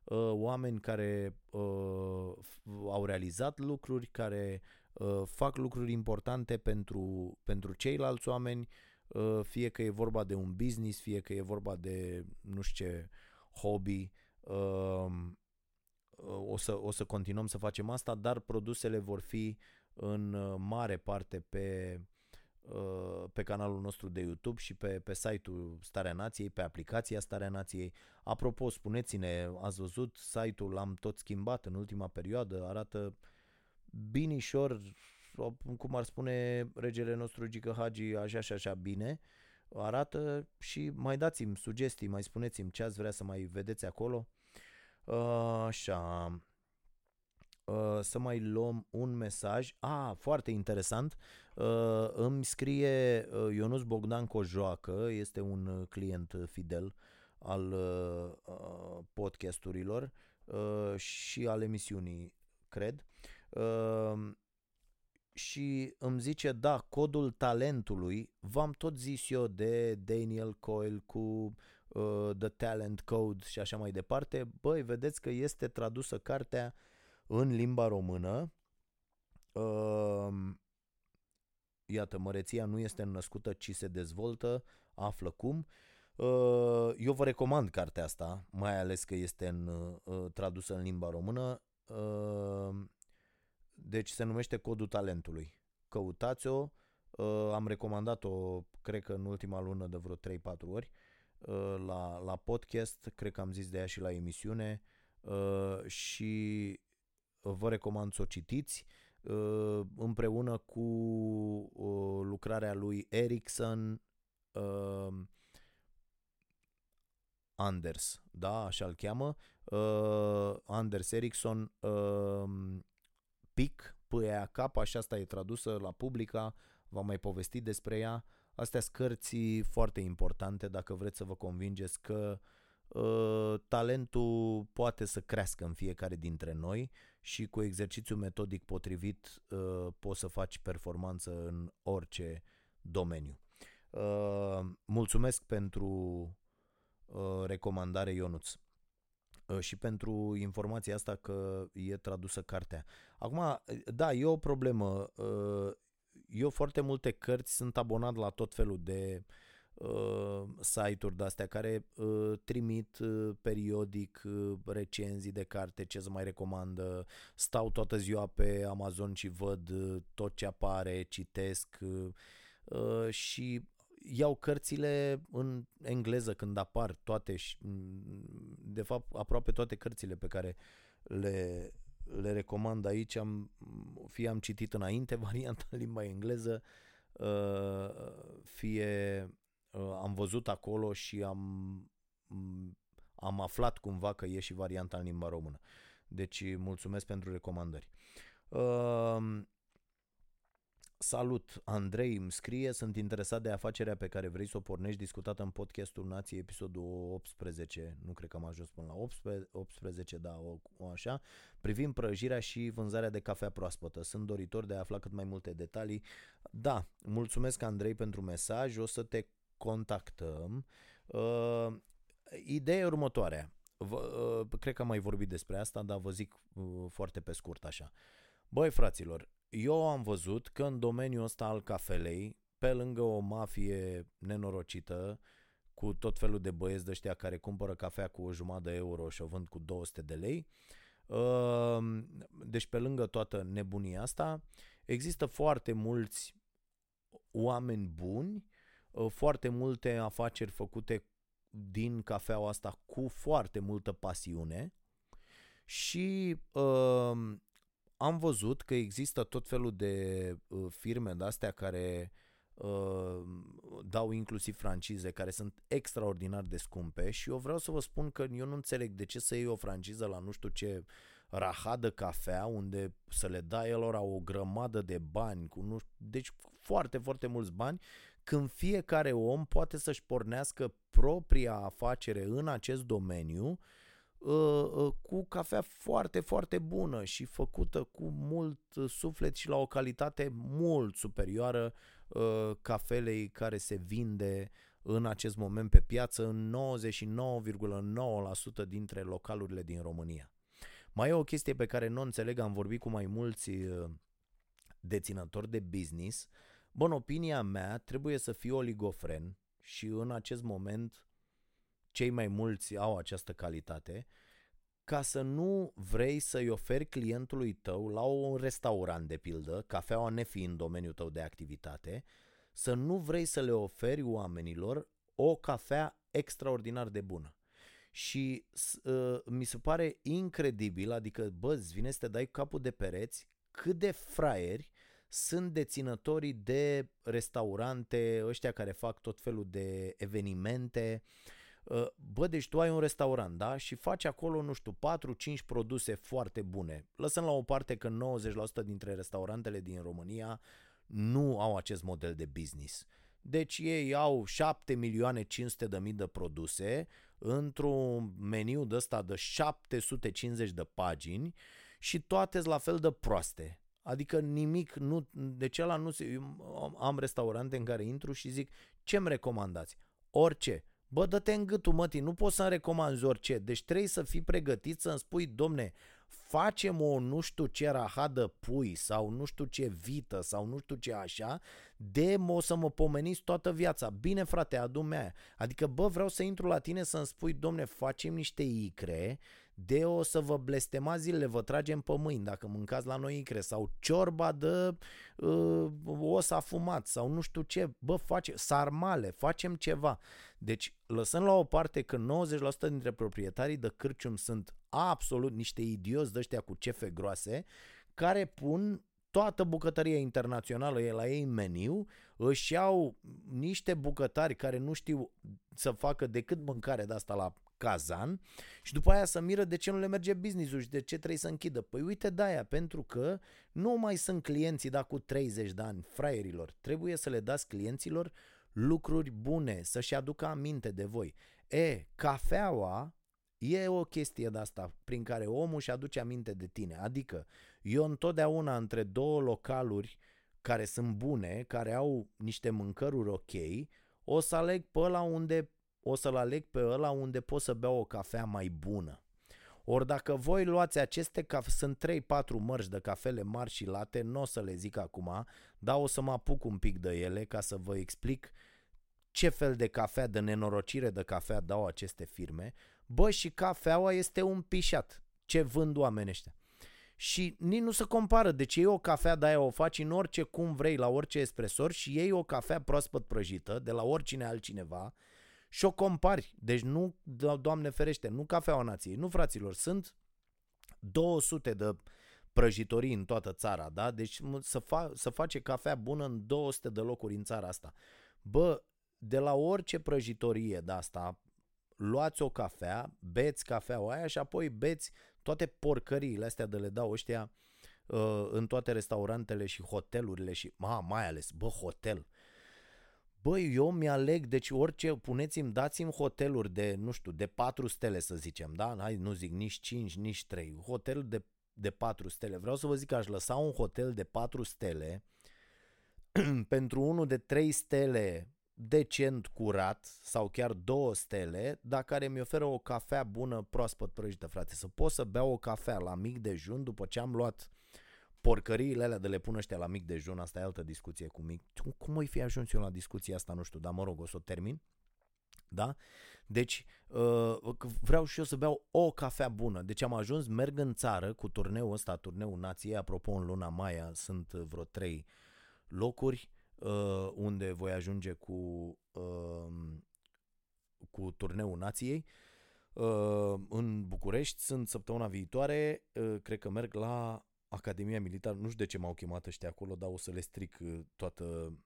Uh, oameni care uh, au realizat lucruri, care... Uh, fac lucruri importante pentru, pentru ceilalți oameni, uh, fie că e vorba de un business, fie că e vorba de, nu știu ce, hobby. Uh, o să, o să continuăm să facem asta, dar produsele vor fi în mare parte pe, uh, pe canalul nostru de YouTube și pe, pe site-ul Starea Nației, pe aplicația Starea Nației. Apropo, spuneți-ne, ați văzut, site-ul l-am tot schimbat în ultima perioadă, arată binișor, cum ar spune regele nostru Gică Hagi, așa și așa bine arată, și mai dați-mi sugestii, mai spuneți-mi ce ați vrea să mai vedeți acolo. Așa, să mai luăm un mesaj. Ah, foarte interesant, îmi scrie Ionuț Bogdan Cojoacă, este un client fidel al podcasturilor și al emisiunii, cred. Uh, și îmi zice, da, Codul Talentului, v-am tot zis eu de Daniel Coyle cu uh, The Talent Code și așa mai departe. Băi, vedeți că este tradusă cartea în limba română. Uh, iată, măreția nu este născută, ci se dezvoltă, află cum. Uh, eu vă recomand cartea asta, mai ales că este în, uh, tradusă în limba română. Uh, Deci se numește Codul Talentului. Căutați-o, uh, am recomandat-o, cred că în ultima lună de vreo trei patru ori uh, la, la podcast, cred că am zis de ea și la emisiune, uh, și vă recomand să o citiți uh, împreună cu uh, lucrarea lui Erickson uh, Anders, da, așa îl cheamă, uh, Anders Erickson uh, Pic, P-E-A K, și asta e tradusă la Publica, v-am mai povestit despre ea. Astea sunt cărți foarte importante dacă vreți să vă convingeți că uh, talentul poate să crească în fiecare dintre noi și cu exercițiu metodic potrivit uh, poți să faci performanță în orice domeniu. Uh, mulțumesc pentru uh, recomandare, Ionuț, și pentru informația asta că e tradusă cartea. Acum, da, e o problemă. Eu foarte multe cărți sunt abonat la tot felul de uh, site-uri de-astea care uh, trimit uh, periodic uh, recenzii de carte, ce îți mai recomandă, stau toată ziua pe Amazon și văd uh, tot ce apare, citesc uh, uh, și iau cărțile în engleză când apar toate, și de fapt aproape toate cărțile pe care le, le recomand aici am, fie am citit înainte varianta în limba engleză, fie am văzut acolo și am, am aflat cumva că e și varianta în limba română. Deci mulțumesc pentru recomandări. Salut, Andrei îmi scrie, sunt interesat de afacerea pe care vrei să o pornești, discutată în podcastul Nației, episodul optsprezece, nu cred că am ajuns până la optsprezece, optsprezece, da, o, o așa, privind prăjirea și vânzarea de cafea proaspătă. Sunt doritor de a afla cât mai multe detalii. Da, mulțumesc, Andrei, pentru mesaj, o să te contactăm. Uh, ideea următoarea, v- uh, cred că am mai vorbit despre asta, dar vă zic uh, foarte pe scurt așa. Băi, fraților, eu am văzut că în domeniul ăsta al cafelei, pe lângă o mafie nenorocită, cu tot felul de băieți de ăștia care cumpără cafea cu o jumătate de euro și o vând cu două sute de lei, deci pe lângă toată nebunia asta, există foarte mulți oameni buni, foarte multe afaceri făcute din cafeaua asta cu foarte multă pasiune și... am văzut că există tot felul de uh, firme de-astea care uh, dau inclusiv francize, care sunt extraordinar de scumpe și eu vreau să vă spun că eu nu înțeleg de ce să iei o franciză la nu știu ce rahadă cafea, unde să le dai elora o grămadă de bani, cu nu știu, deci foarte, foarte mulți bani, când fiecare om poate să-și pornească propria afacere în acest domeniu, cu cafea foarte, foarte bună și făcută cu mult suflet și la o calitate mult superioară cafelei care se vinde în acest moment pe piață în nouăzeci și nouă virgulă nouă la sută dintre localurile din România. Mai e o chestie pe care nu o înțeleg, am vorbit cu mai mulți deținători de business. Bă, în opinia mea, trebuie să fii oligofren și în acest moment cei mai mulți au această calitate, ca să nu vrei să-i oferi clientului tău la un restaurant, de pildă, cafeaua nefiind domeniul tău de activitate, să nu vrei să le oferi oamenilor o cafea extraordinar de bună. Și uh, mi se pare incredibil, adică, bă, îți vine să te dai capul de pereți, cât de fraieri sunt deținătorii de restaurante, ăștia care fac tot felul de evenimente. Bă, deci tu ai un restaurant, da? Și faci acolo, nu știu, patru cinci produse foarte bune. Lăsăm la o parte că nouăzeci la sută dintre restaurantele din România nu au acest model de business. Deci ei au șapte milioane cinci sute de mii de produse într-un meniu de ăsta de șapte sute cincizeci de pagini și toate-s la fel de proaste. Adică nimic, nu, de cela nu se... Am restaurante în care intru și zic, ce-mi recomandați? Orice. Bă, dă-te în gâtul, mătii, nu poți să-mi recomanzi orice, deci trebuie să fii pregătit să-mi spui, domne, facem o nu știu ce rahadă pui sau nu știu ce vită sau nu știu ce așa, de o să mă pomeniți toată viața. Bine, frate, adu-mi aia. Adică, bă, vreau să intru la tine să-mi spui, domne, facem niște icre, de o să vă blestemați zilele, vă tragem pe mâini dacă mâncați la noi icre sau ciorba de uh, os afumat sau nu știu ce, bă, face, sarmale, facem ceva. Deci, lăsăm la o parte că nouăzeci la sută dintre proprietarii de cârcium sunt absolut niște idioți de ăștia cu cefe groase care pun toată bucătăria internațională e la ei în meniu, își iau niște bucătari care nu știu să facă decât mâncare de asta la cazan și după aia să miră de ce nu le merge business-ul și de ce trebuie să închidă. Păi uite de aia, pentru că nu mai sunt clienții da cu treizeci de ani, fraierilor, trebuie să le dați clienților lucruri bune, să-și aducă aminte de voi. E, cafeaua e o chestie de asta prin care omul își aduce aminte de tine. Adică eu întotdeauna între două localuri care sunt bune, care au niște mâncăruri ok, o să aleg pe ăla unde o să-l aleg pe ăla unde pot să beau o cafea mai bună. Ori dacă voi luați aceste cafe, sunt trei patru mărci de cafele mari și late, nu o să le zic acum, dar o să mă apuc un pic de ele ca să vă explic ce fel de cafea de nenorocire de cafea dau aceste firme, bă, și cafeaua este un pișat, ce vând oamenii ăștia. Și nici nu se compară, deci ei o cafea de aia o faci în orice cum vrei, la orice espresor, și ei o cafea proaspăt prăjită de la oricine altcineva și o compari. Deci nu, Doamne ferește, nu Cafeaua Nației, nu, fraților, sunt două sute de prăjitorii în toată țara, da? Deci să, fa- să face cafea bună în două sute de locuri în țara asta. Bă, de la orice prăjitorie de asta, luați o cafea, beți cafeaua aia și apoi beți toate porcăriile astea de le dau ăștia uh, în toate restaurantele și hotelurile și, ma, mai ales, bă, hotel. Bă, eu mi-aleg, deci orice, puneți-mi, dați-mi hoteluri de, nu știu, de patru stele să zicem, da? Hai, nu zic nici cinci, nici trei, hotel de, de patru stele. Vreau să vă zic că aș lăsa un hotel de patru stele pentru unul de trei stele decent, curat, sau chiar două stele, dar care mi oferă o cafea bună, proaspăt prăjită, frate. Să pot să beau o cafea la mic dejun după ce am luat porcăriile alea de le pun ăștia la mic dejun, asta e altă discuție cu mic. Cum îi fi ajuns eu la discuția asta, nu știu, dar mă rog, o să o termin. Da? Deci vreau și eu să beau o cafea bună. Deci am ajuns, merg în țară cu turneul ăsta, Turneul Nației, apropo, în luna maia sunt vreo trei locuri unde voi ajunge cu, cu Turneul Nației. În București sunt săptămâna viitoare, cred că merg la Academia Militară, nu știu de ce m-au chemat ăștia acolo, dar o să le stric toată,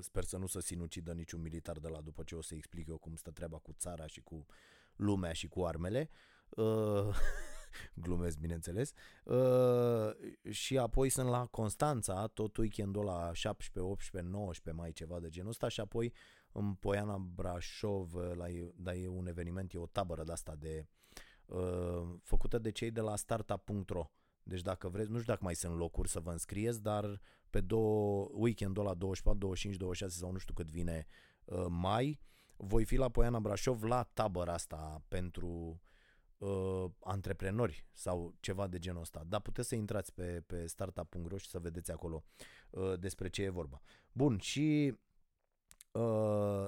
sper să nu se sinucidă niciun militar de la, după ce o să explic eu cum stă treaba cu țara și cu lumea și cu armele. Glumesc, bineînțeles. Uh, și apoi sunt la Constanța tot weekendul la șaptesprezece, optsprezece, nouăsprezece mai, ceva de genul ăsta, și apoi în Poiana Brașov, la, da, e un eveniment, e o tabără de asta de uh, făcută de cei de la Startup punct ro. Deci dacă vreți, nu știu dacă mai sunt locuri să vă înscrieți, dar pe două, weekendul ăla douăzeci și patru, douăzeci și cinci, douăzeci și șase sau nu știu cât vine uh, mai, voi fi la Poiana Brașov la tabăra asta pentru Uh, antreprenori sau ceva de genul ăsta. Dar puteți să intrați pe, pe startup punct ro și să vedeți acolo uh, despre ce e vorba. Bun, și uh,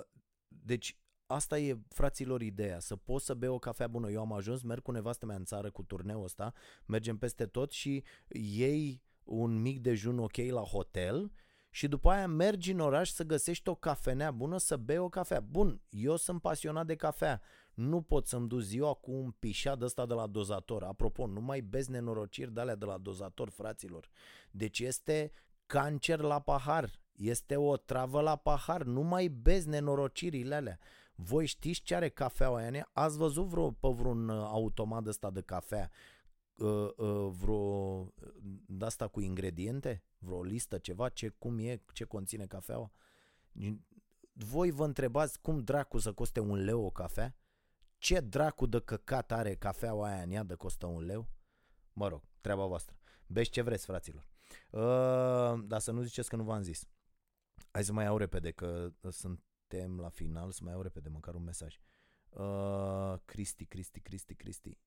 deci asta e, fraților, ideea, să poți să bei o cafea bună. Eu am ajuns, merg cu nevastă mea în țară cu turneul ăsta, mergem peste tot și iei un mic dejun ok la hotel și după aia mergi în oraș să găsești o cafenea bună, să bei o cafea. Bun, eu sunt pasionat de cafea. Nu pot să-mi duc ziua cu un pișat ăsta de la dozator. Apropo, nu mai bezi nenorociri de alea de la dozator, fraților. Deci este cancer la pahar, este o travă la pahar, nu mai bezi nenorocirile alea. Voi știți ce are cafeaua aia? Ați văzut vreo, pe vreun automat ăsta de cafea, vreo de-asta cu ingrediente? Vreo listă, ceva, ce, cum e, ce conține cafeaua? Voi vă întrebați cum dracu să coste un leu o cafea? Ce dracu de căcat are cafeaua aia în ea de costă un leu? Mă rog, treaba voastră. Beți ce vreți, fraților. Uh, dar să nu ziceți că nu v-am zis. Hai să mai iau repede, că suntem la final, să mai iau repede măcar un mesaj. Uh, Cristi, Cristi, Cristi, Cristi.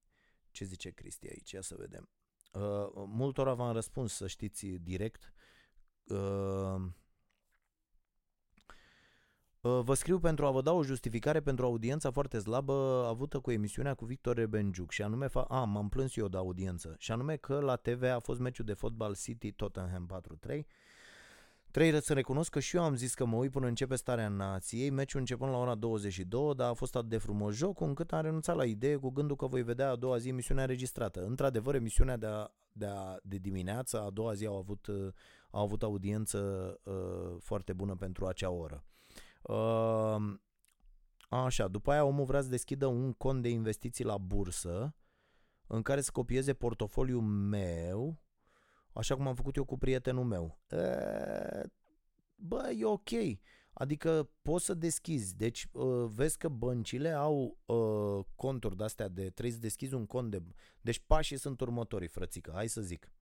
Ce zice Cristi aici? Ia să vedem. Uh, multora v-am răspuns, să știți, direct. Uh, Vă scriu pentru a vă da o justificare pentru audiența foarte slabă avută cu emisiunea cu Victor Rebenjuc și anume, fa- a, m-am plâns eu de audiență, și anume că la T V a fost meciul de fotbal City Tottenham patru trei. Trei, să recunosc că și eu am zis că mă uit până începe Starea Nației, meciul începând la ora douăzeci și două, dar a fost atât de frumos jocul încât am renunțat la idee cu gândul că voi vedea a doua zi emisiunea înregistrată. Într-adevăr, emisiunea de, a, de, a, de dimineață, a doua zi au avut, au avut audiență uh, foarte bună pentru acea oră. Uh, așa, după aia omul vrea să deschidă un cont de investiții la bursă în care să copieze portofoliul meu, așa cum am făcut eu cu prietenul meu. E, bă, e ok, adică poți să deschizi, deci uh, vezi că băncile au uh, conturi de-astea de, trebuie să deschizi un cont de, deci pașii sunt următorii, frățică, hai să zic.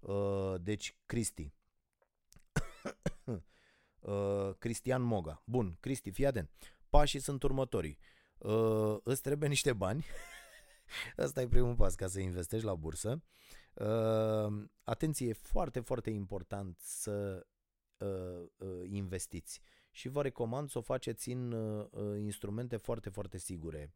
Uh, deci Cristi Uh, Cristian Moga. Bun, Cristi, fii atent. Pașii sunt următorii. Uh, îți trebuie niște bani. Asta e primul pas ca să investești la bursă. Uh, atenție, e foarte, foarte important să uh, uh, investiți și vă recomand să o faceți în instrumente foarte, foarte sigure.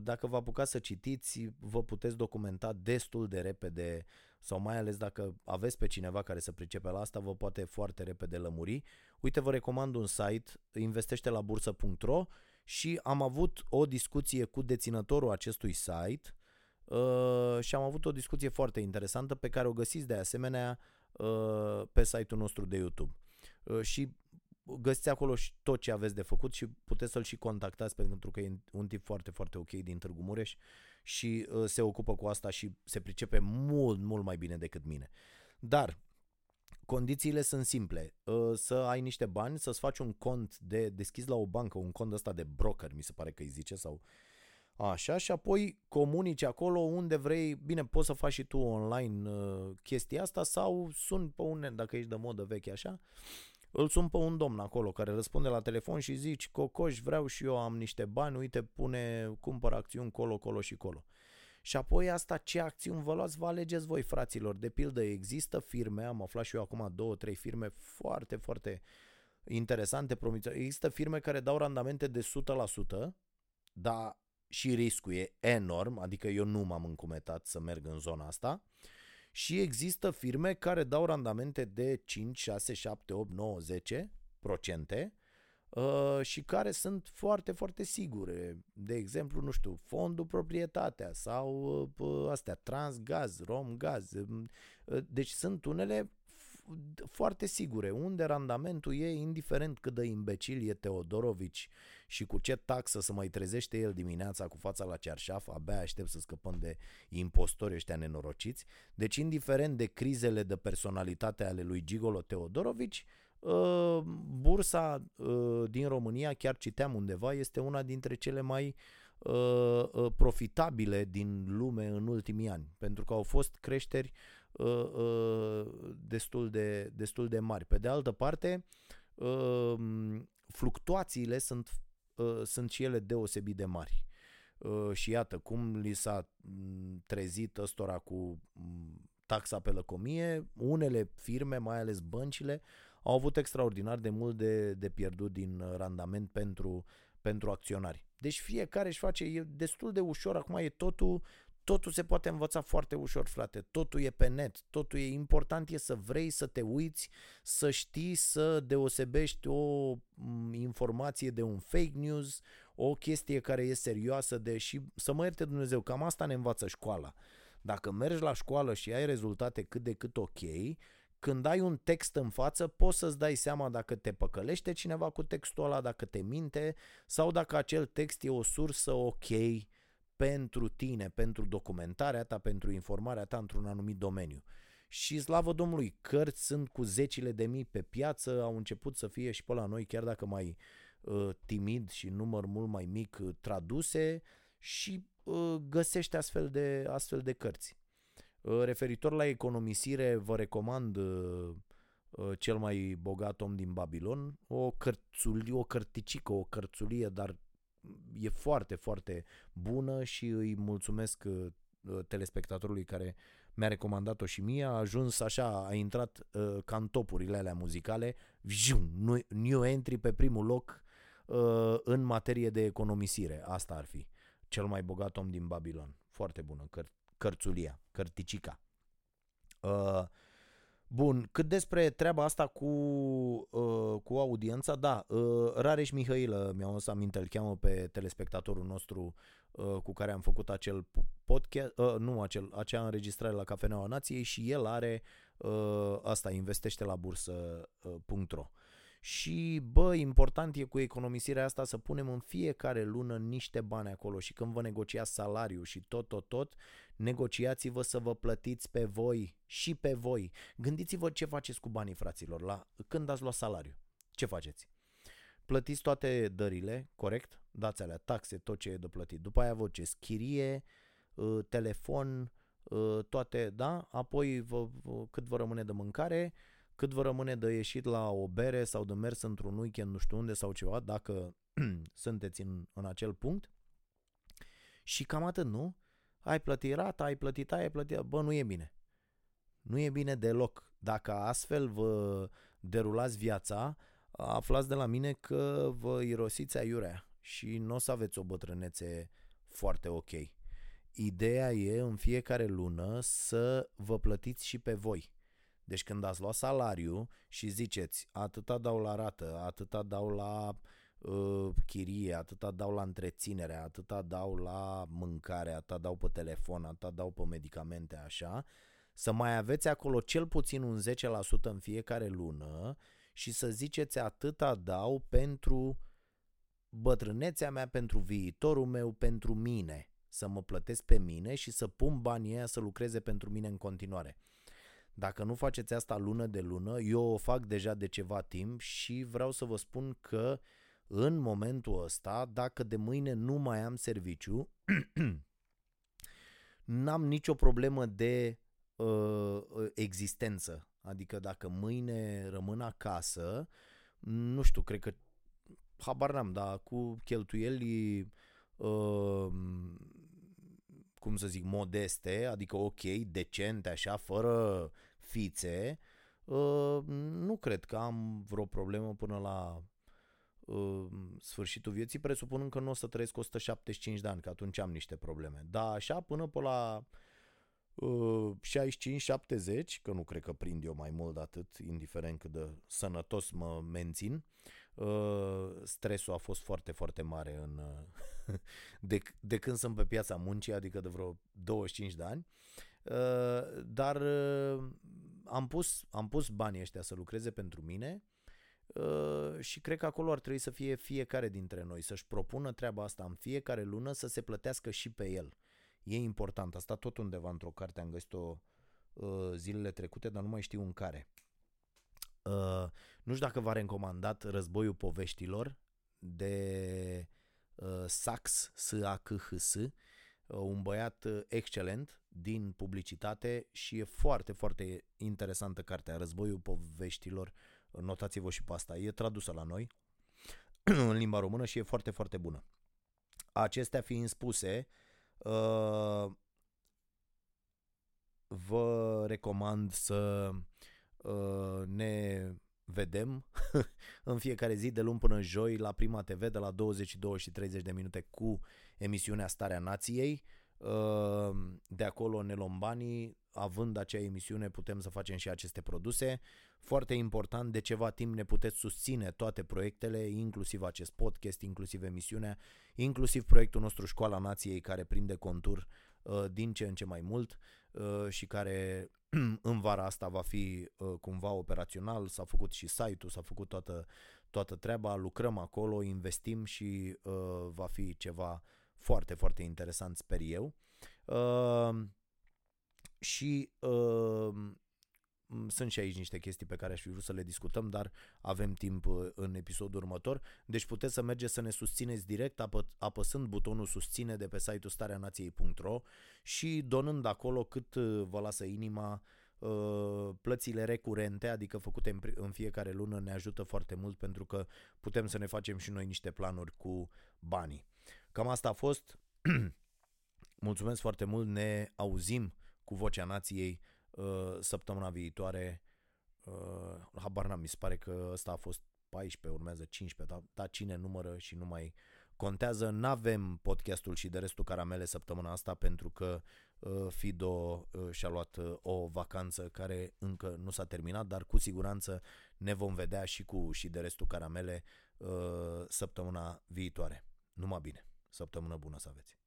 Dacă vă apucați să citiți, vă puteți documenta destul de repede, sau mai ales dacă aveți pe cineva care să pricepe la asta, vă poate foarte repede lămuri. Uite, vă recomand un site, investește la bursă punct ro, și am avut o discuție cu deținătorul acestui site și am avut o discuție foarte interesantă pe care o găsiți de asemenea pe site-ul nostru de YouTube. Și găsiți acolo și tot ce aveți de făcut și puteți să-l și contactați, pentru că e un tip foarte, foarte ok din Târgu Mureș și se ocupă cu asta și se pricepe mult, mult mai bine decât mine. Dar condițiile sunt simple: să ai niște bani, să-ți faci un cont de deschis la o bancă, un cont ăsta de broker, mi se pare că îi zice, sau așa, și apoi comunici acolo unde vrei. Bine, poți să faci și tu online chestia asta, sau suni pe un, dacă ești de modă veche așa, îl sun pe un domn acolo care răspunde la telefon și zici: cocoș, vreau și eu, am niște bani, uite, pune, cumpăr acțiuni colo, colo și colo. Și apoi asta, ce acțiuni vă luați, vă alegeți voi, fraților. De pildă, există firme, am aflat și eu acum două, trei firme foarte, foarte interesante, promițătoare. Există firme care dau randamente de o sută la sută, dar și riscul e enorm, adică eu nu m-am încumetat să merg în zona asta. Și există firme care dau randamente de cinci, șase, șapte, opt, nouă, zece procente și care sunt foarte, foarte sigure. De exemplu, nu știu, Fondul Proprietatea sau astea, Transgaz, Romgaz. Deci sunt unele foarte sigure, unde randamentul e indiferent cât de imbecil e Teodorovici și cu ce taxă să mai trezește el dimineața cu fața la cearșaf, abia aștept să scăpăm de impostori ăștia nenorociți. Deci indiferent de crizele de personalitate ale lui Gigolo Teodorovici, bursa din România, chiar citeam undeva, este una dintre cele mai profitabile din lume în ultimii ani, pentru că au fost creșteri destul de, destul de mari. Pe de altă parte, fluctuațiile sunt, sunt și ele deosebit de mari. Și iată cum li s-a trezit ăstora cu taxa pe lăcomie, unele firme, mai ales băncile, au avut extraordinar de mult de, de pierdut din randament pentru, pentru acționari. Deci fiecare își face, e destul de ușor, acum e totul, totul se poate învăța foarte ușor, frate, totul e pe net, totul e important, e să vrei să te uiți, să știi să deosebești o informație de un fake news, o chestie care e serioasă, deși, să mă ierte Dumnezeu, cam asta ne învață școala. Dacă mergi la școală și ai rezultate cât de cât ok, când ai un text în față, poți să-ți dai seama dacă te păcălește cineva cu textul ăla, dacă te minte sau dacă acel text e o sursă ok pentru tine, pentru documentarea ta, pentru informarea ta într-un anumit domeniu. Și slavă Domnului, cărți sunt cu zecile de mii pe piață, au început să fie și pe la noi, chiar dacă mai uh, timid și număr mult mai mic, uh, traduse, și uh, găsești astfel de, astfel de cărți. Referitor la economisire, vă recomand uh, uh, Cel mai bogat om din Babilon, o cărțulie, o cărticică, o cărțulie, dar e foarte, foarte bună și îi mulțumesc uh, telespectatorului care mi-a recomandat-o și mie. A ajuns așa, a intrat uh, ca în topurile alea muzicale, vjum, new entry pe primul loc uh, în materie de economisire. Asta ar fi Cel mai bogat om din Babilon. Foarte bună cărți. Cărțulia, cărticica. Uh, bun, cât despre treaba asta cu, uh, cu audiența, da, uh, Rareș Mihailă, mi-am adus aminte, îl cheamă pe telespectatorul nostru uh, cu care am făcut acel podcast, uh, nu, acel, acea înregistrare la Cafeneaua Nației, și el are uh, asta, investește la bursă punct ro. Și bă, important e cu economisirea asta să punem în fiecare lună niște bani acolo, și când vă negociați salariul și tot, tot, tot, negociați-vă să vă plătiți pe voi și pe voi. Gândiți-vă ce faceți cu banii, fraților, la când ați luat salariu. Ce faceți? Plătiți toate dările, corect? Dați alea, taxe, tot ce e de plătit. După aia vă duceți chirie, telefon, toate, da? Apoi vă, cât vă rămâne de mâncare, cât vă rămâne de ieșit la o bere sau de mers într-un weekend, nu știu unde sau ceva, dacă sunteți în, în acel punct. Și cam atât, nu? Ai plătit rata, ai plătit aia, ai plătit... Bă, nu e bine. Nu e bine deloc. Dacă astfel vă derulați viața, aflați de la mine că vă irosiți aiurea și nu o să aveți o bătrânețe foarte ok. Ideea e în fiecare lună să vă plătiți și pe voi. Deci când ați luat salariu și ziceți atâta dau la rată, atâta dau la uh, chirie, atâta dau la întreținere, atâta dau la mâncare, atâta dau pe telefon, atâta dau pe medicamente, așa, să mai aveți acolo cel puțin un zece la sută în fiecare lună și să ziceți atâta dau pentru bătrânețea mea, pentru viitorul meu, pentru mine, să mă plătesc pe mine și să pun banii ăia să lucreze pentru mine în continuare. Dacă nu faceți asta lună de lună, eu o fac deja de ceva timp și vreau să vă spun că în momentul ăsta, dacă de mâine nu mai am serviciu, n-am nicio problemă de uh, existență. Adică dacă mâine rămân acasă, nu știu, cred că, habar n-am, dar cu cheltuielii, uh, cum să zic, modeste, adică ok, decente, așa, fără fițe, uh, nu cred că am vreo problemă până la uh, sfârșitul vieții, presupunând că nu o să trăiesc o sută șaptezeci și cinci de ani, că atunci am niște probleme. Dar așa, până pe la șaizeci și cinci șaptezeci, că nu cred că prind eu mai mult de atât, indiferent cât de sănătos mă mențin, stresul a fost foarte, foarte mare în, de, de când sunt pe piața muncii, adică de vreo douăzeci și cinci de ani, dar am pus, am pus banii ăștia să lucreze pentru mine și cred că acolo ar trebui să fie fiecare dintre noi, să-și propună treaba asta în fiecare lună, să se plătească și pe el. E important, asta tot undeva într-o carte, am găsit-o uh, zilele trecute, dar nu mai știu în care. Uh, nu știu dacă v-a recomandat Războiul poveștilor de uh, Sachs, S A C H S, uh, un băiat excelent din publicitate și e foarte, foarte interesantă cartea, Războiul poveștilor, notați-vă și pe asta, e tradusă la noi în limba română și e foarte, foarte bună. Acestea fiind spuse, Uh, vă recomand să uh, ne vedem în fiecare zi de luni până joi la Prima T V de la douăzeci și două și treizeci de minute cu emisiunea Starea Nației. Uh, de acolo ne luăm banii, având acea emisiune putem să facem și aceste produse. Foarte important, de ceva timp ne puteți susține toate proiectele, inclusiv acest podcast, inclusiv emisiunea, inclusiv proiectul nostru Școala Nației, care prinde contur uh, din ce în ce mai mult uh, și care în vara asta va fi uh, cumva operațional. S-a făcut și site-ul, s-a făcut toată, toată treaba, lucrăm acolo, investim și uh, va fi ceva foarte, foarte interesant, sper eu. Uh, și uh, sunt și aici niște chestii pe care aș fi vrut să le discutăm, dar avem timp în episodul următor. Deci puteți să mergeți să ne susțineți direct apă- apăsând butonul susține de pe site-ul starea nației punct ro și donând acolo cât vă lasă inima. Plățile recurente, adică făcute în fiecare lună, ne ajută foarte mult pentru că putem să ne facem și noi niște planuri cu banii. Cam asta a fost. Mulțumesc foarte mult, ne auzim cu Vocea Nației săptămâna viitoare. Habar n-am, mi se pare că ăsta a fost paisprezece, urmează cincisprezece, dar, dar cine numără și nu mai contează. N-avem podcastul și de restul caramele săptămâna asta pentru că Fido și-a luat o vacanță care încă nu s-a terminat, dar cu siguranță ne vom vedea și cu și de restul caramele săptămâna viitoare. Numai bine, săptămână bună să aveți!